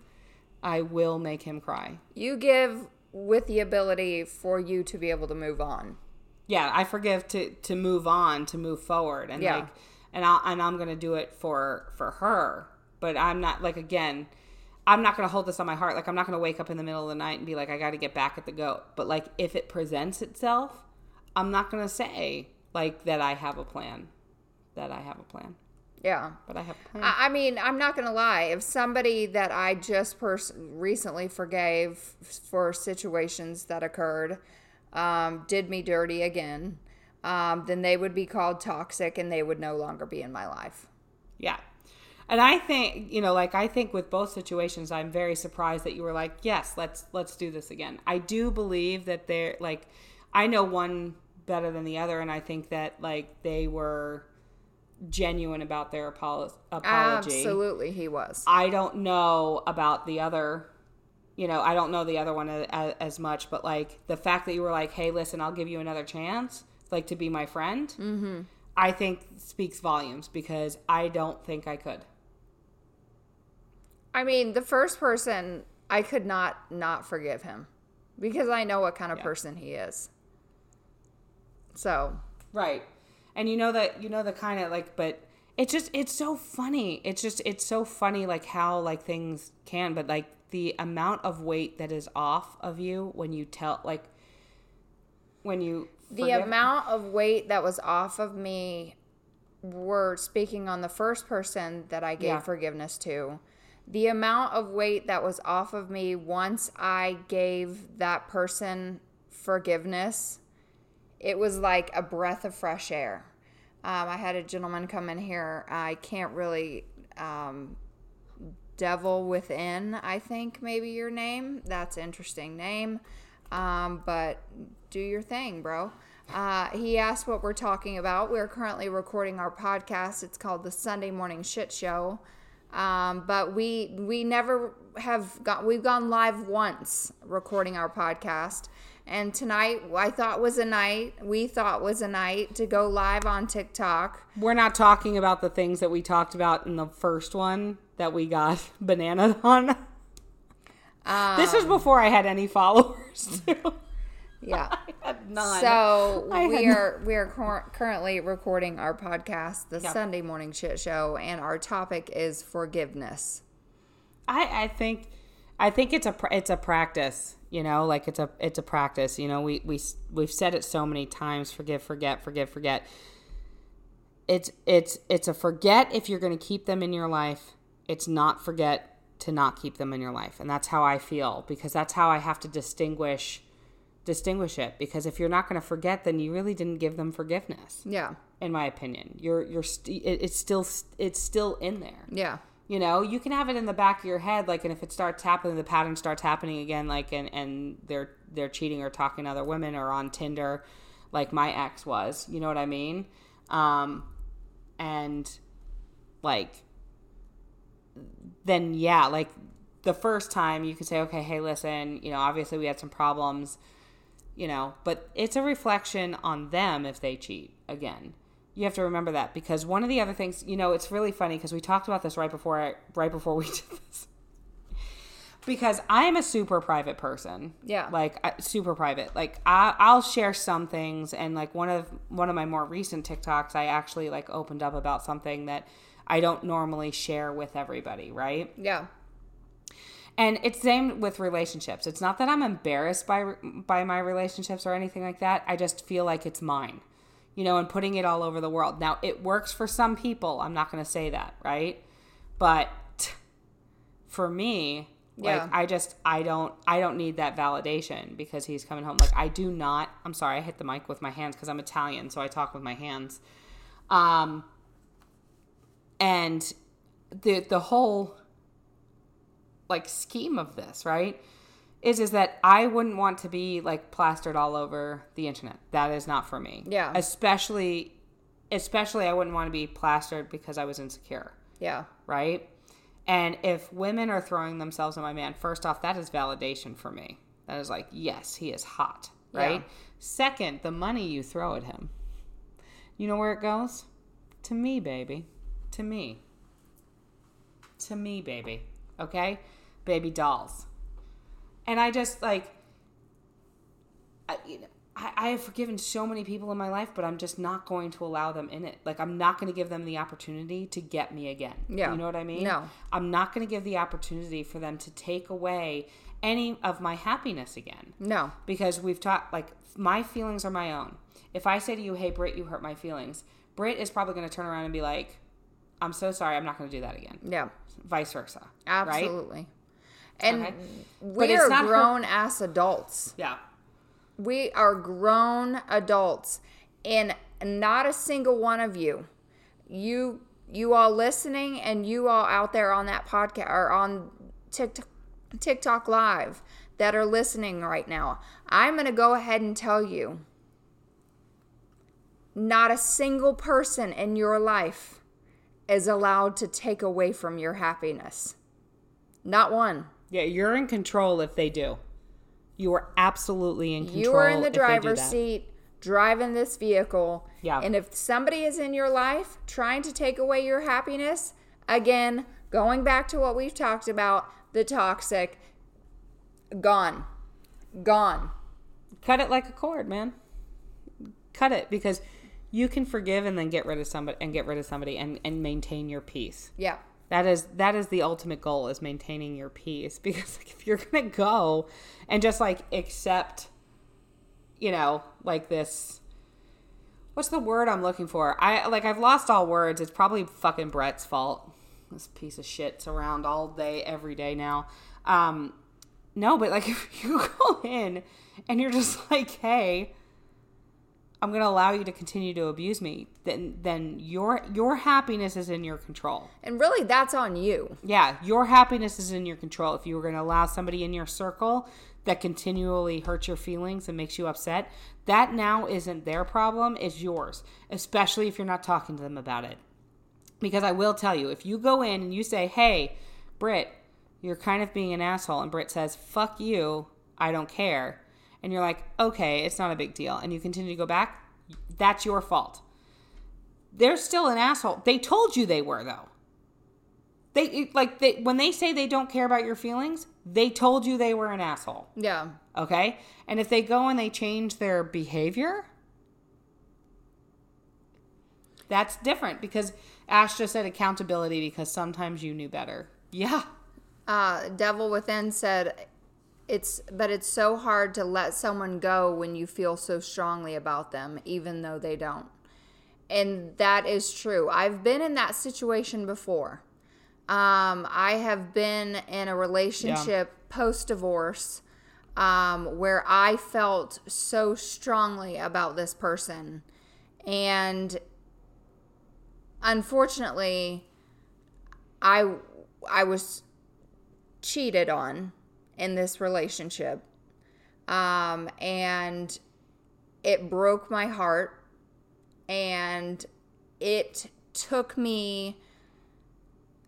I will make him cry. You give with the ability for you to be able to move on. Yeah, I forgive to move on, to move forward, and yeah. I'm gonna do it for her. But I'm not I'm not gonna hold this on my heart. Like, I'm not gonna wake up in the middle of the night and be like, I got to get back at the goat. But like, if it presents itself, I'm not gonna say like that I have a plan. Yeah, but I have a plan. I mean, I'm not gonna lie. If somebody that I just recently forgave for situations that occurred. Did me dirty again, then they would be called toxic and they would no longer be in my life. Yeah. And I think, you know, like, I think with both situations, I'm very surprised that you were like, yes, let's do this again. I do believe that they're like, I know one better than the other. And I think that like they were genuine about their apology. Absolutely. He was. I don't know about the other. You know, I don't know the other one as much, but, like, the fact that you were like, hey, listen, I'll give you another chance, like, to be my friend, mm-hmm. I think speaks volumes, because I don't think I could. I mean, the first person, I could not forgive him, because I know what kind of person he is. So. Right. And you know the kind of, like, but it's so funny, like, how, like, things can, but, like, the amount of weight that is off of you when you The amount of weight that was off of me, we're speaking on the first person that I gave forgiveness to. The amount of weight that was off of me once I gave that person forgiveness, it was like a breath of fresh air. I had a gentleman come in here. I can't really... Devil Within, I think, maybe your name. That's an interesting name. But do your thing, bro. He asked what we're talking about. We're currently recording our podcast. It's called the Sunday Morning Shit Show. But we never have got... We've gone live once recording our podcast. And tonight, we thought was a night to go live on TikTok. We're not talking about the things that we talked about in the first one. That we got bananaed on. This was before I had any followers. Too. Yeah, I had none. So we are currently recording our podcast, the Sunday Morning Shit Show, and our topic is forgiveness. I think it's a practice. You know, like it's a practice. You know, we've said it so many times: forgive, forget, forgive, forget. It's a forget if you're going to keep them in your life. It's not forget to not keep them in your life. And that's how I feel, because that's how I have to distinguish it. Because if you're not going to forget, then you really didn't give them forgiveness. Yeah. In my opinion, it's still in there. Yeah. You know, you can have it in the back of your head, like, and if it starts happening, the pattern starts happening again, like, and they're cheating or talking to other women or on Tinder, like my ex was, you know what I mean? And like, then yeah, like the first time you could say, okay, hey, listen, you know, obviously we had some problems, you know, but it's a reflection on them if they cheat again. You have to remember that, because one of the other things, you know, it's really funny because we talked about this right before we did this. Because I am a super private person. Yeah. Like, super private. Like, I'll share some things, and like one of my more recent TikToks, I actually like opened up about something that I don't normally share with everybody, right? Yeah. And it's the same with relationships. It's not that I'm embarrassed by my relationships or anything like that. I just feel like it's mine. You know, and putting it all over the world. Now, it works for some people. I'm not going to say that, right? But for me, yeah. Like, I don't need that validation because he's coming home. Like, I do not, I'm sorry, I hit the mic with my hands because I'm Italian, so I talk with my hands. And the whole, like, scheme of this, right, is that I wouldn't want to be like plastered all over the internet. That is not for me. Yeah. Especially I wouldn't want to be plastered because I was insecure. Yeah. Right? And if women are throwing themselves on my man, first off, that is validation for me. That is like, yes, he is hot. Right? Yeah. Second, the money you throw at him. You know where it goes? To me, baby. To me. To me, baby. Okay? Baby dolls. And I just, like, I have forgiven so many people in my life, but I'm just not going to allow them in it. Like, I'm not going to give them the opportunity to get me again. Yeah. You know what I mean? No. I'm not going to give the opportunity for them to take away any of my happiness again. No. Because we've taught, like, my feelings are my own. If I say to you, hey, Britt, you hurt my feelings, Britt is probably going to turn around and be like, I'm so sorry, I'm not going to do that again. Yeah. Vice versa. Absolutely. Right? And okay. We are grown-ass adults. Yeah. We are grown adults. And not a single one of you all listening and you all out there on that podcast or on TikTok Live that are listening right now, I'm going to go ahead and tell you, not a single person in your life is allowed to take away from your happiness. Not one. Yeah, you're in control if they do. You are absolutely in control. You are in the driver's seat, driving this vehicle. Yeah. And if somebody is in your life trying to take away your happiness, again, going back to what we've talked about, the toxic, gone. Cut it like a cord, man. Cut it, because you can forgive and then get rid of somebody and maintain your peace. Yeah. That is the ultimate goal, is maintaining your peace, because like, if you're going to go and just like accept, you know, like this, what's the word I'm looking for? I've lost all words. It's probably fucking Brett's fault. This piece of shit's around all day, every day now. No, but like if you go in and you're just like, hey, I'm going to allow you to continue to abuse me, then your happiness is in your control. And really, that's on you. Yeah, your happiness is in your control. If you were going to allow somebody in your circle that continually hurts your feelings and makes you upset, that now isn't their problem, it's yours, especially if you're not talking to them about it. Because I will tell you, if you go in and you say, hey, Britt, you're kind of being an asshole, and Britt says, fuck you, I don't care, and you're like, okay, it's not a big deal, and you continue to go back, that's your fault. They're still an asshole. They told you they were, though. When they say they don't care about your feelings, they told you they were an asshole. Yeah. Okay? And if they go and they change their behavior, that's different, because Ash just said accountability, because sometimes you knew better. Yeah. Devil Within said... It's so hard to let someone go when you feel so strongly about them, even though they don't. And that is true. I've been in that situation before. I have been in a relationship post-divorce where I felt so strongly about this person. And unfortunately, I was cheated on in this relationship. And it broke my heart, and it took me,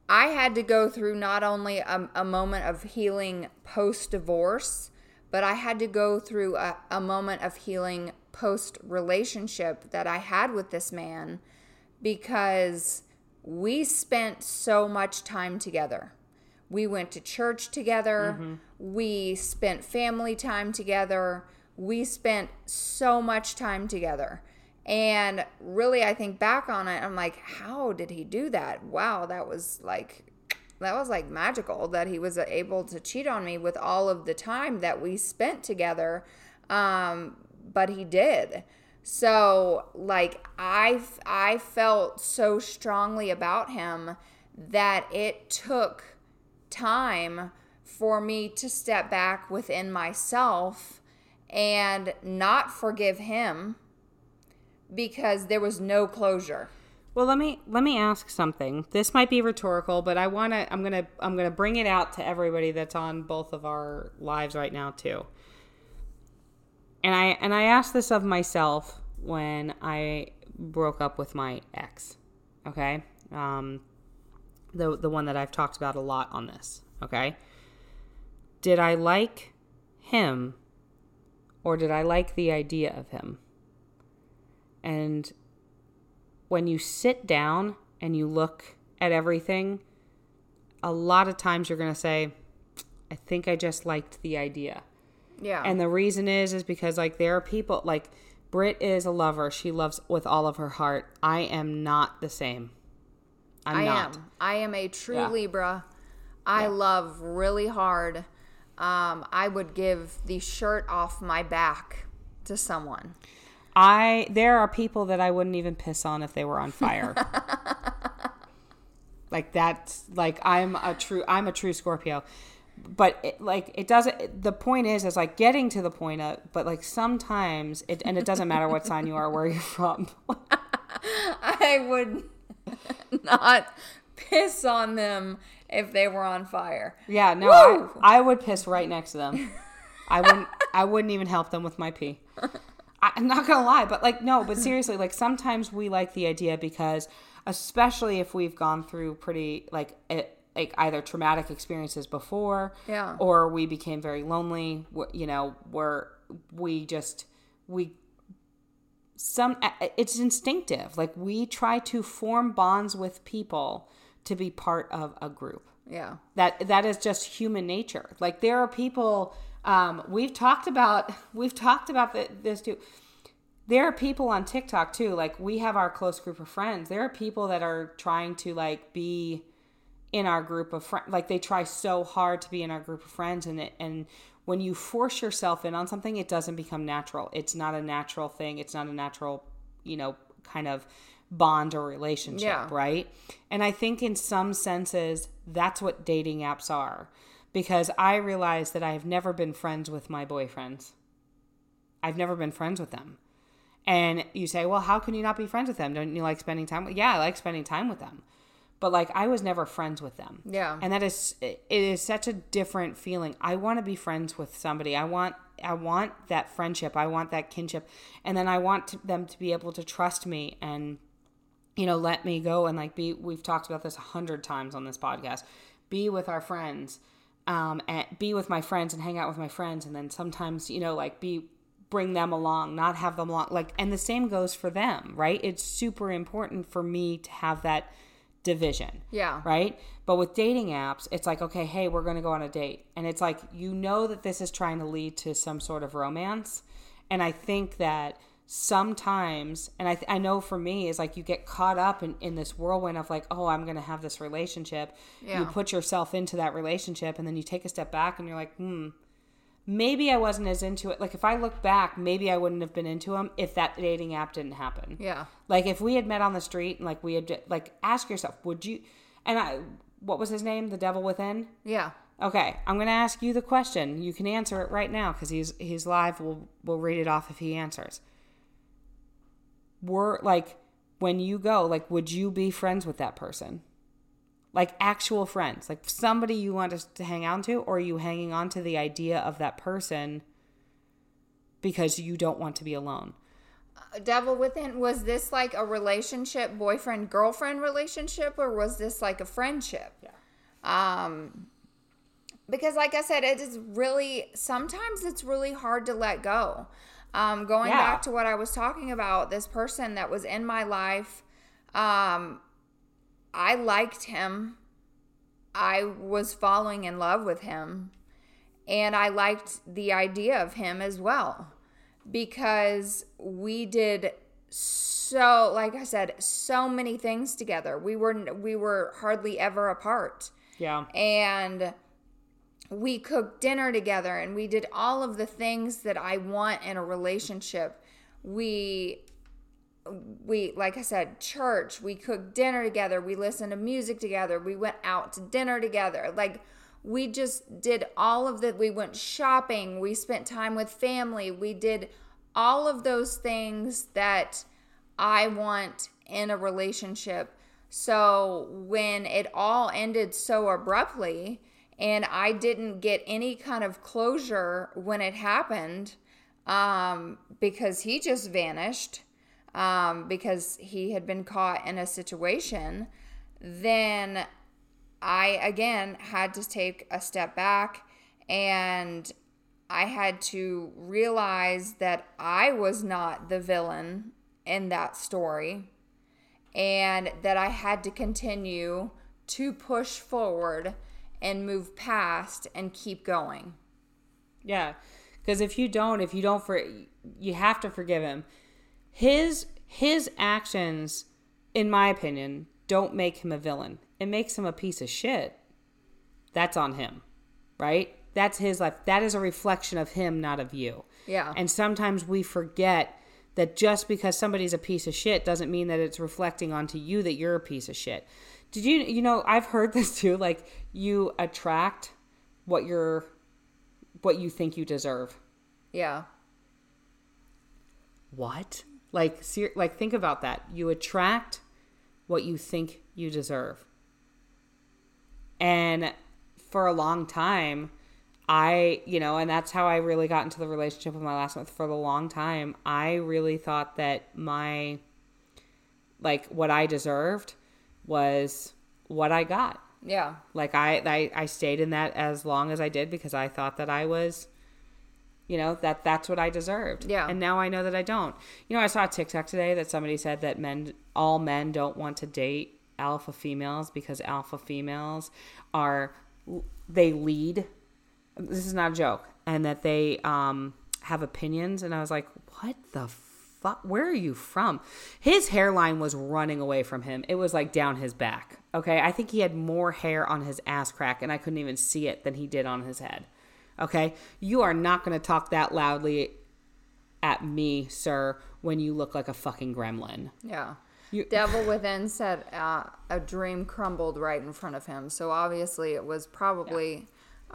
I had to go through not only a moment of healing post-divorce, but I had to go through a moment of healing post-relationship that I had with this man, because we spent so much time together. We went to church together. Mm-hmm. We spent family time together. We spent so much time together. And really, I think back on it, I'm like, how did he do that? Wow, that was like magical that he was able to cheat on me with all of the time that we spent together. But he did. So, like, I felt so strongly about him that it took time for me to step back within myself and not forgive him, because there was no closure. Well, let me ask something. This might be rhetorical, but I'm gonna bring it out to everybody that's on both of our lives right now too. And I asked this of myself when I broke up with my ex. Okay, the one that I've talked about a lot on this. Okay, did I like him, or did I like the idea of him? And when you sit down and you look at everything, a lot of times you're going to say, I think I just liked the idea. Yeah. And the reason is because, like, there are people, like, Britt is a lover. She loves with all of her heart. I am not the same. I am not. I am a true Libra. I love really hard. I would give the shirt off my back to someone. There are people that I wouldn't even piss on if they were on fire. I'm a true Scorpio, but the point is like getting to the point of, but like sometimes it, and it doesn't matter what sign you are, where you're from. I would not piss on them if they were on fire. Yeah, no, I would piss right next to them. I wouldn't even help them with my pee. I'm not going to lie, but seriously, like sometimes we like the idea because, especially if we've gone through pretty either traumatic experiences before or we became very lonely, you know, it's instinctive. Like we try to form bonds with people to be part of a group. Yeah. That is just human nature. Like there are people, we've talked about this too. There are people on TikTok too. Like we have our close group of friends. There are people that are trying to like be in our group of friends. Like they try so hard to be in our group of friends. And when you force yourself in on something, it doesn't become natural. It's not a natural thing. It's not a natural, you know, kind of bond or relationship. Yeah. Right. And I think in some senses, that's what dating apps are. Because I realized that I have never been friends with my boyfriends. I've never been friends with them. And you say, well, how can you not be friends with them? Don't you like spending time? Yeah, I like spending time with them. But like I was never friends with them. Yeah. And it is such a different feeling. I want to be friends with somebody. I want that friendship. I want that kinship. And then I want them to be able to trust me and, you know, let me go and like be, we've talked about this 100 times on this podcast, be with our friends. And be with my friends and hang out with my friends, and then sometimes, you know, like bring them along, not have them along, like, and the same goes for them, right? It's super important for me to have that division. Yeah. Right? But with dating apps, it's like, okay, hey, we're going to go on a date. And it's like, you know that this is trying to lead to some sort of romance. And I think that sometimes, and I know for me, is like you get caught up in this whirlwind of like, oh, I'm going to have this relationship. Yeah. You put yourself into that relationship and then you take a step back and you're like, maybe I wasn't as into it. Like if I look back, maybe I wouldn't have been into him if that dating app didn't happen. Yeah. Like if we had met on the street and like we had, like ask yourself, would you, and I, what was his name? The Devil Within? Yeah. Okay, I'm going to ask you the question. You can answer it right now because he's live. We'll read it off if he answers. When you go, would you be friends with that person? Actual friends. Somebody you want to hang on to, or are you hanging on to the idea of that person because you don't want to be alone? Devil Within, was this a relationship, boyfriend-girlfriend relationship, or was this a friendship? Yeah. Because like I said, it is really, sometimes it's really hard to let go. Back to what I was talking about, this person that was in my life, I liked him. I was falling in love with him. And I liked the idea of him as well. Because we did so, like I said, so many things together. We were hardly ever apart. Yeah. And we cooked dinner together, and we did all of the things that I want in a relationship. We like I said, church, we cooked dinner together, we listened to music together, we went out to dinner together. We just did all of that. We went shopping, we spent time with family, we did all of those things that I want in a relationship. So when it all ended so abruptly, and I didn't get any kind of closure when it happened, because he just vanished, because he had been caught in a situation, then I, again, had to take a step back, and I had to realize that I was not the villain in that story, and that I had to continue to push forward and move past and keep going. Yeah. Because you have to forgive him. His actions, in my opinion, don't make him a villain. It makes him a piece of shit. That's on him, right? That's his life. That is a reflection of him, not of you. Yeah. And sometimes we forget that just because somebody's a piece of shit doesn't mean that it's reflecting onto you that you're a piece of shit. Did you know, I've heard this too, you attract what you think you deserve. Yeah. What? Think about that. You attract what you think you deserve. And for a long time, and that's how I really got into the relationship with my last month. For a long time, I really thought that my, what I deserved was what I got. Yeah. I stayed in that as long as I did because I thought that I was, that's what I deserved. Yeah. And now I know that I don't. I saw a TikTok today that somebody said that all men don't want to date alpha females because alpha females they lead. This is not a joke. And that they have opinions. And I was like, what the fuck? Where are you from? His hairline was running away from him. It was down his back. Okay. I think he had more hair on his ass crack, and I couldn't even see it, than he did on his head. Okay. You are not going to talk that loudly at me, sir, when you look like a fucking gremlin. Yeah. Devil Within said a dream crumbled right in front of him. So obviously it was probably... Yeah.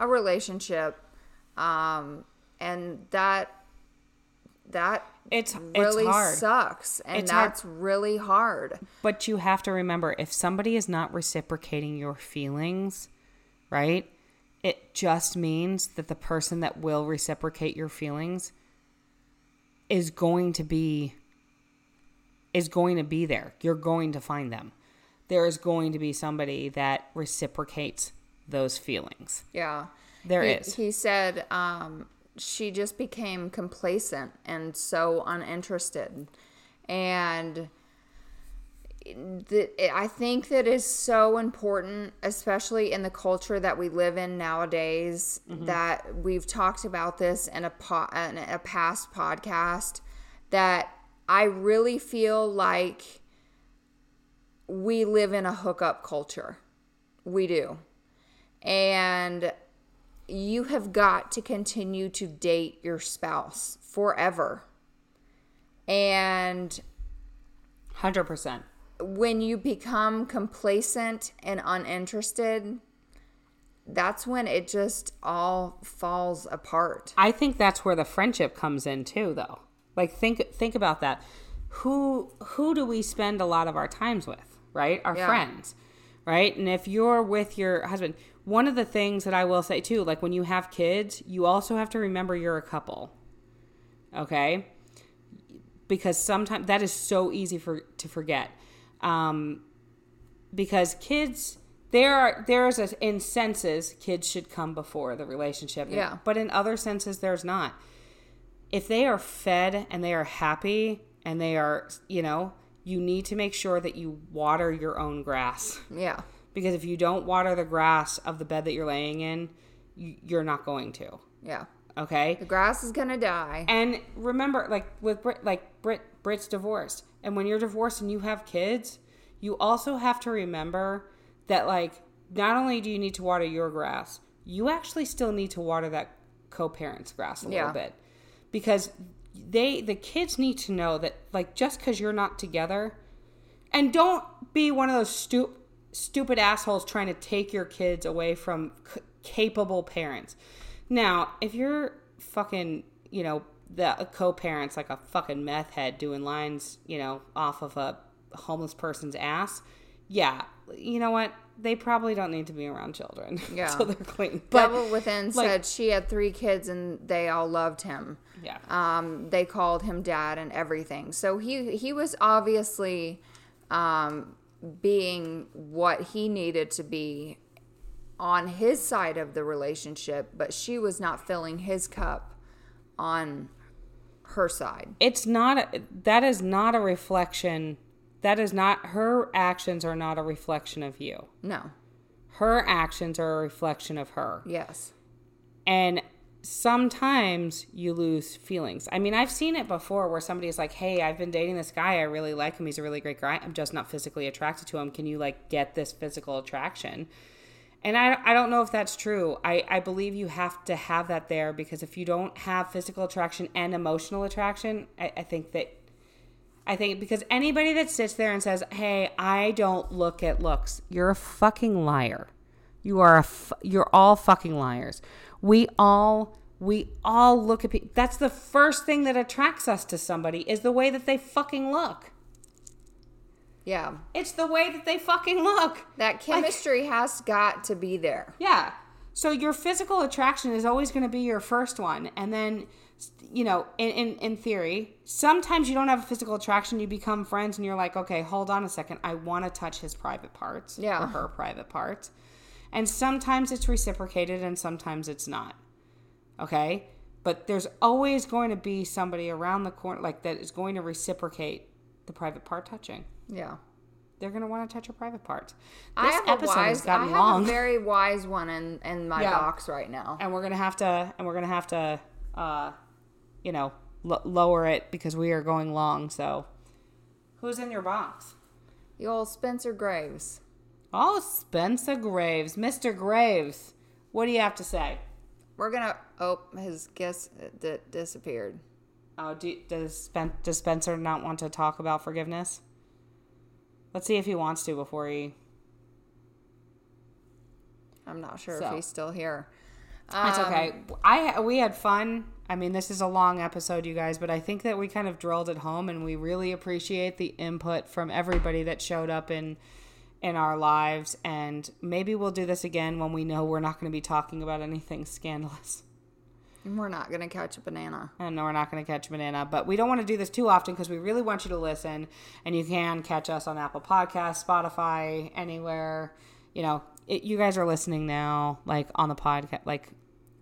A relationship, and that really sucks, and that's really hard. But you have to remember, if somebody is not reciprocating your feelings, right, it just means that the person that will reciprocate your feelings is going to be there. You're going to find them. There is going to be somebody that reciprocates those feelings. Yeah. He said she just became complacent and so uninterested. And I think that is so important, especially in the culture that we live in nowadays, mm-hmm. that we've talked about this in a past podcast, that I really feel like we live in a hookup culture. We do. And you have got to continue to date your spouse forever. And 100%. when you become complacent and uninterested, that's when it just all falls apart. I think that's where the friendship comes in too, though. Like, think about that. Who do we spend a lot of our times with, right? Our friends, right? And if you're with your husband, one of the things that I will say too, like when you have kids, you also have to remember you're a couple, okay? Because sometimes that is so easy to forget. Because kids... in senses, kids should come before the relationship. Yeah. But in other senses, there's not. If they are fed and they are happy and they are, you need to make sure that you water your own grass. Yeah. Because if you don't water the grass of the bed that you're laying in, you're not going to. Yeah. Okay? The grass is going to die. And remember, Brit's divorced. And when you're divorced and you have kids, you also have to remember... that, not only do you need to water your grass, you actually still need to water that co-parent's grass a little bit. Because the kids need to know that, just because you're not together, and don't be one of those stupid assholes trying to take your kids away from capable parents. Now, if you're fucking, the co-parent's like a fucking meth head doing lines, off of a homeless person's ass, yeah, you know what? They probably don't need to be around children. Yeah. So they're clean. But Devil Within said she had 3 kids and they all loved him. Yeah. They called him dad and everything. So he was obviously being what he needed to be on his side of the relationship, but she was not filling his cup on her side. That is not a reflection... her actions are not a reflection of you. No. Her actions are a reflection of her. Yes. And sometimes you lose feelings. I mean, I've seen it before where somebody's like, hey, I've been dating this guy. I really like him. He's a really great guy. I'm just not physically attracted to him. Can you get this physical attraction? And I don't know if that's true. I believe you have to have that there because if you don't have physical attraction and emotional attraction, I think because anybody that sits there and says, hey, I don't look at looks, you're a fucking liar. You're all fucking liars. We all look at people. That's the first thing that attracts us to somebody is the way that they fucking look. Yeah. It's the way that they fucking look. That chemistry has got to be there. Yeah. So your physical attraction is always going to be your first one. And then... in theory, sometimes you don't have a physical attraction. You become friends and you're like, okay, hold on a second. I want to touch his private parts or her private parts. And sometimes it's reciprocated and sometimes it's not. Okay? But there's always going to be somebody around the corner that is going to reciprocate the private part touching. Yeah. They're going to want to touch your private parts. This episode has gotten long. I have a very wise one in my box right now. And we're going to have to... lower it because we are going long. So, who's in your box? The old Spencer Graves. Oh, Spencer Graves. Mr. Graves. What do you have to say? We're going to... Oh, his guest disappeared. Oh, does Spencer not want to talk about forgiveness? Let's see if he wants to before he... I'm not sure if he's still here. That's okay. We had fun. I mean, this is a long episode, you guys, but I think that we kind of drilled it home, and we really appreciate the input from everybody that showed up in our lives. And maybe we'll do this again when we know we're not going to be talking about anything scandalous. And we're not going to catch a banana. And we're not going to catch a banana. But we don't want to do this too often because we really want you to listen. And you can catch us on Apple Podcasts, Spotify, anywhere. You guys are listening now, on the podcast.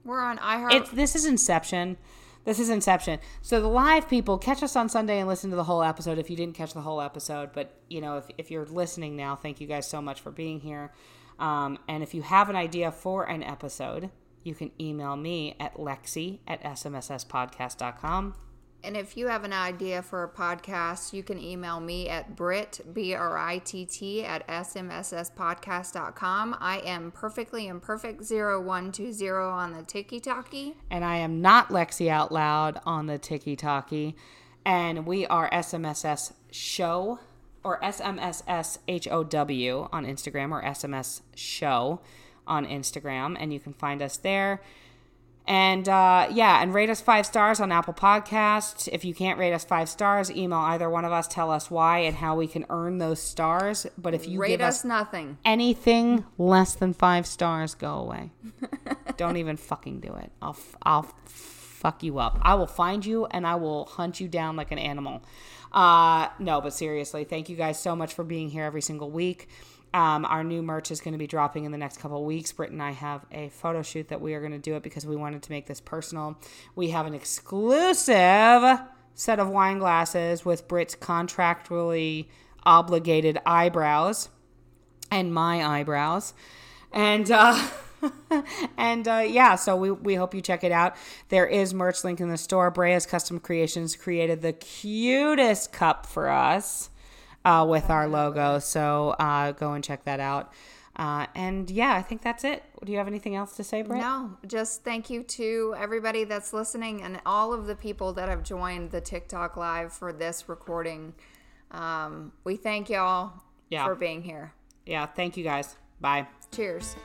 We're on iHeart. This is Inception. This is Inception. So the live people, catch us on Sunday and listen to the whole episode if you didn't catch the whole episode. But, if you're listening now, thank you guys so much for being here. And if you have an idea for an episode, you can email me at Lexi@SMSSPodcast.com. And if you have an idea for a podcast, you can email me at Britt, BRITT, @SMSSPodcast.com. I am Perfectly Imperfect 0120 on the TikTok. And I am not Lexi Out Loud on the TikTok. And we are SMSS Show. or SMSSHOW on Instagram, or SMS Show on Instagram, and you can find us there. And and rate us 5 stars on Apple Podcasts. If you can't rate us 5 stars, email either one of us, tell us why and how we can earn those stars. But if you rate us nothing, anything less than 5 stars, go away. Don't even fucking do it. I'll fuck you up. I will find you and I will hunt you down like an animal. No, but seriously, thank you guys so much for being here every single week. Our new merch is going to be dropping in the next couple of weeks. Britt and I have a photo shoot that we are going to do it because we wanted to make this personal. We have an exclusive set of wine glasses with Britt's contractually obligated eyebrows and my eyebrows. And, so we hope you check it out. There is merch link in the store. Brea's Custom Creations created the cutest cup for us. With our logo. So go and check that out. I think that's it. Do you have anything else to say, Britt? No, just thank you to everybody that's listening and all of the people that have joined the TikTok Live for this recording. We thank y'all for being here. Yeah, thank you guys. Bye. Cheers.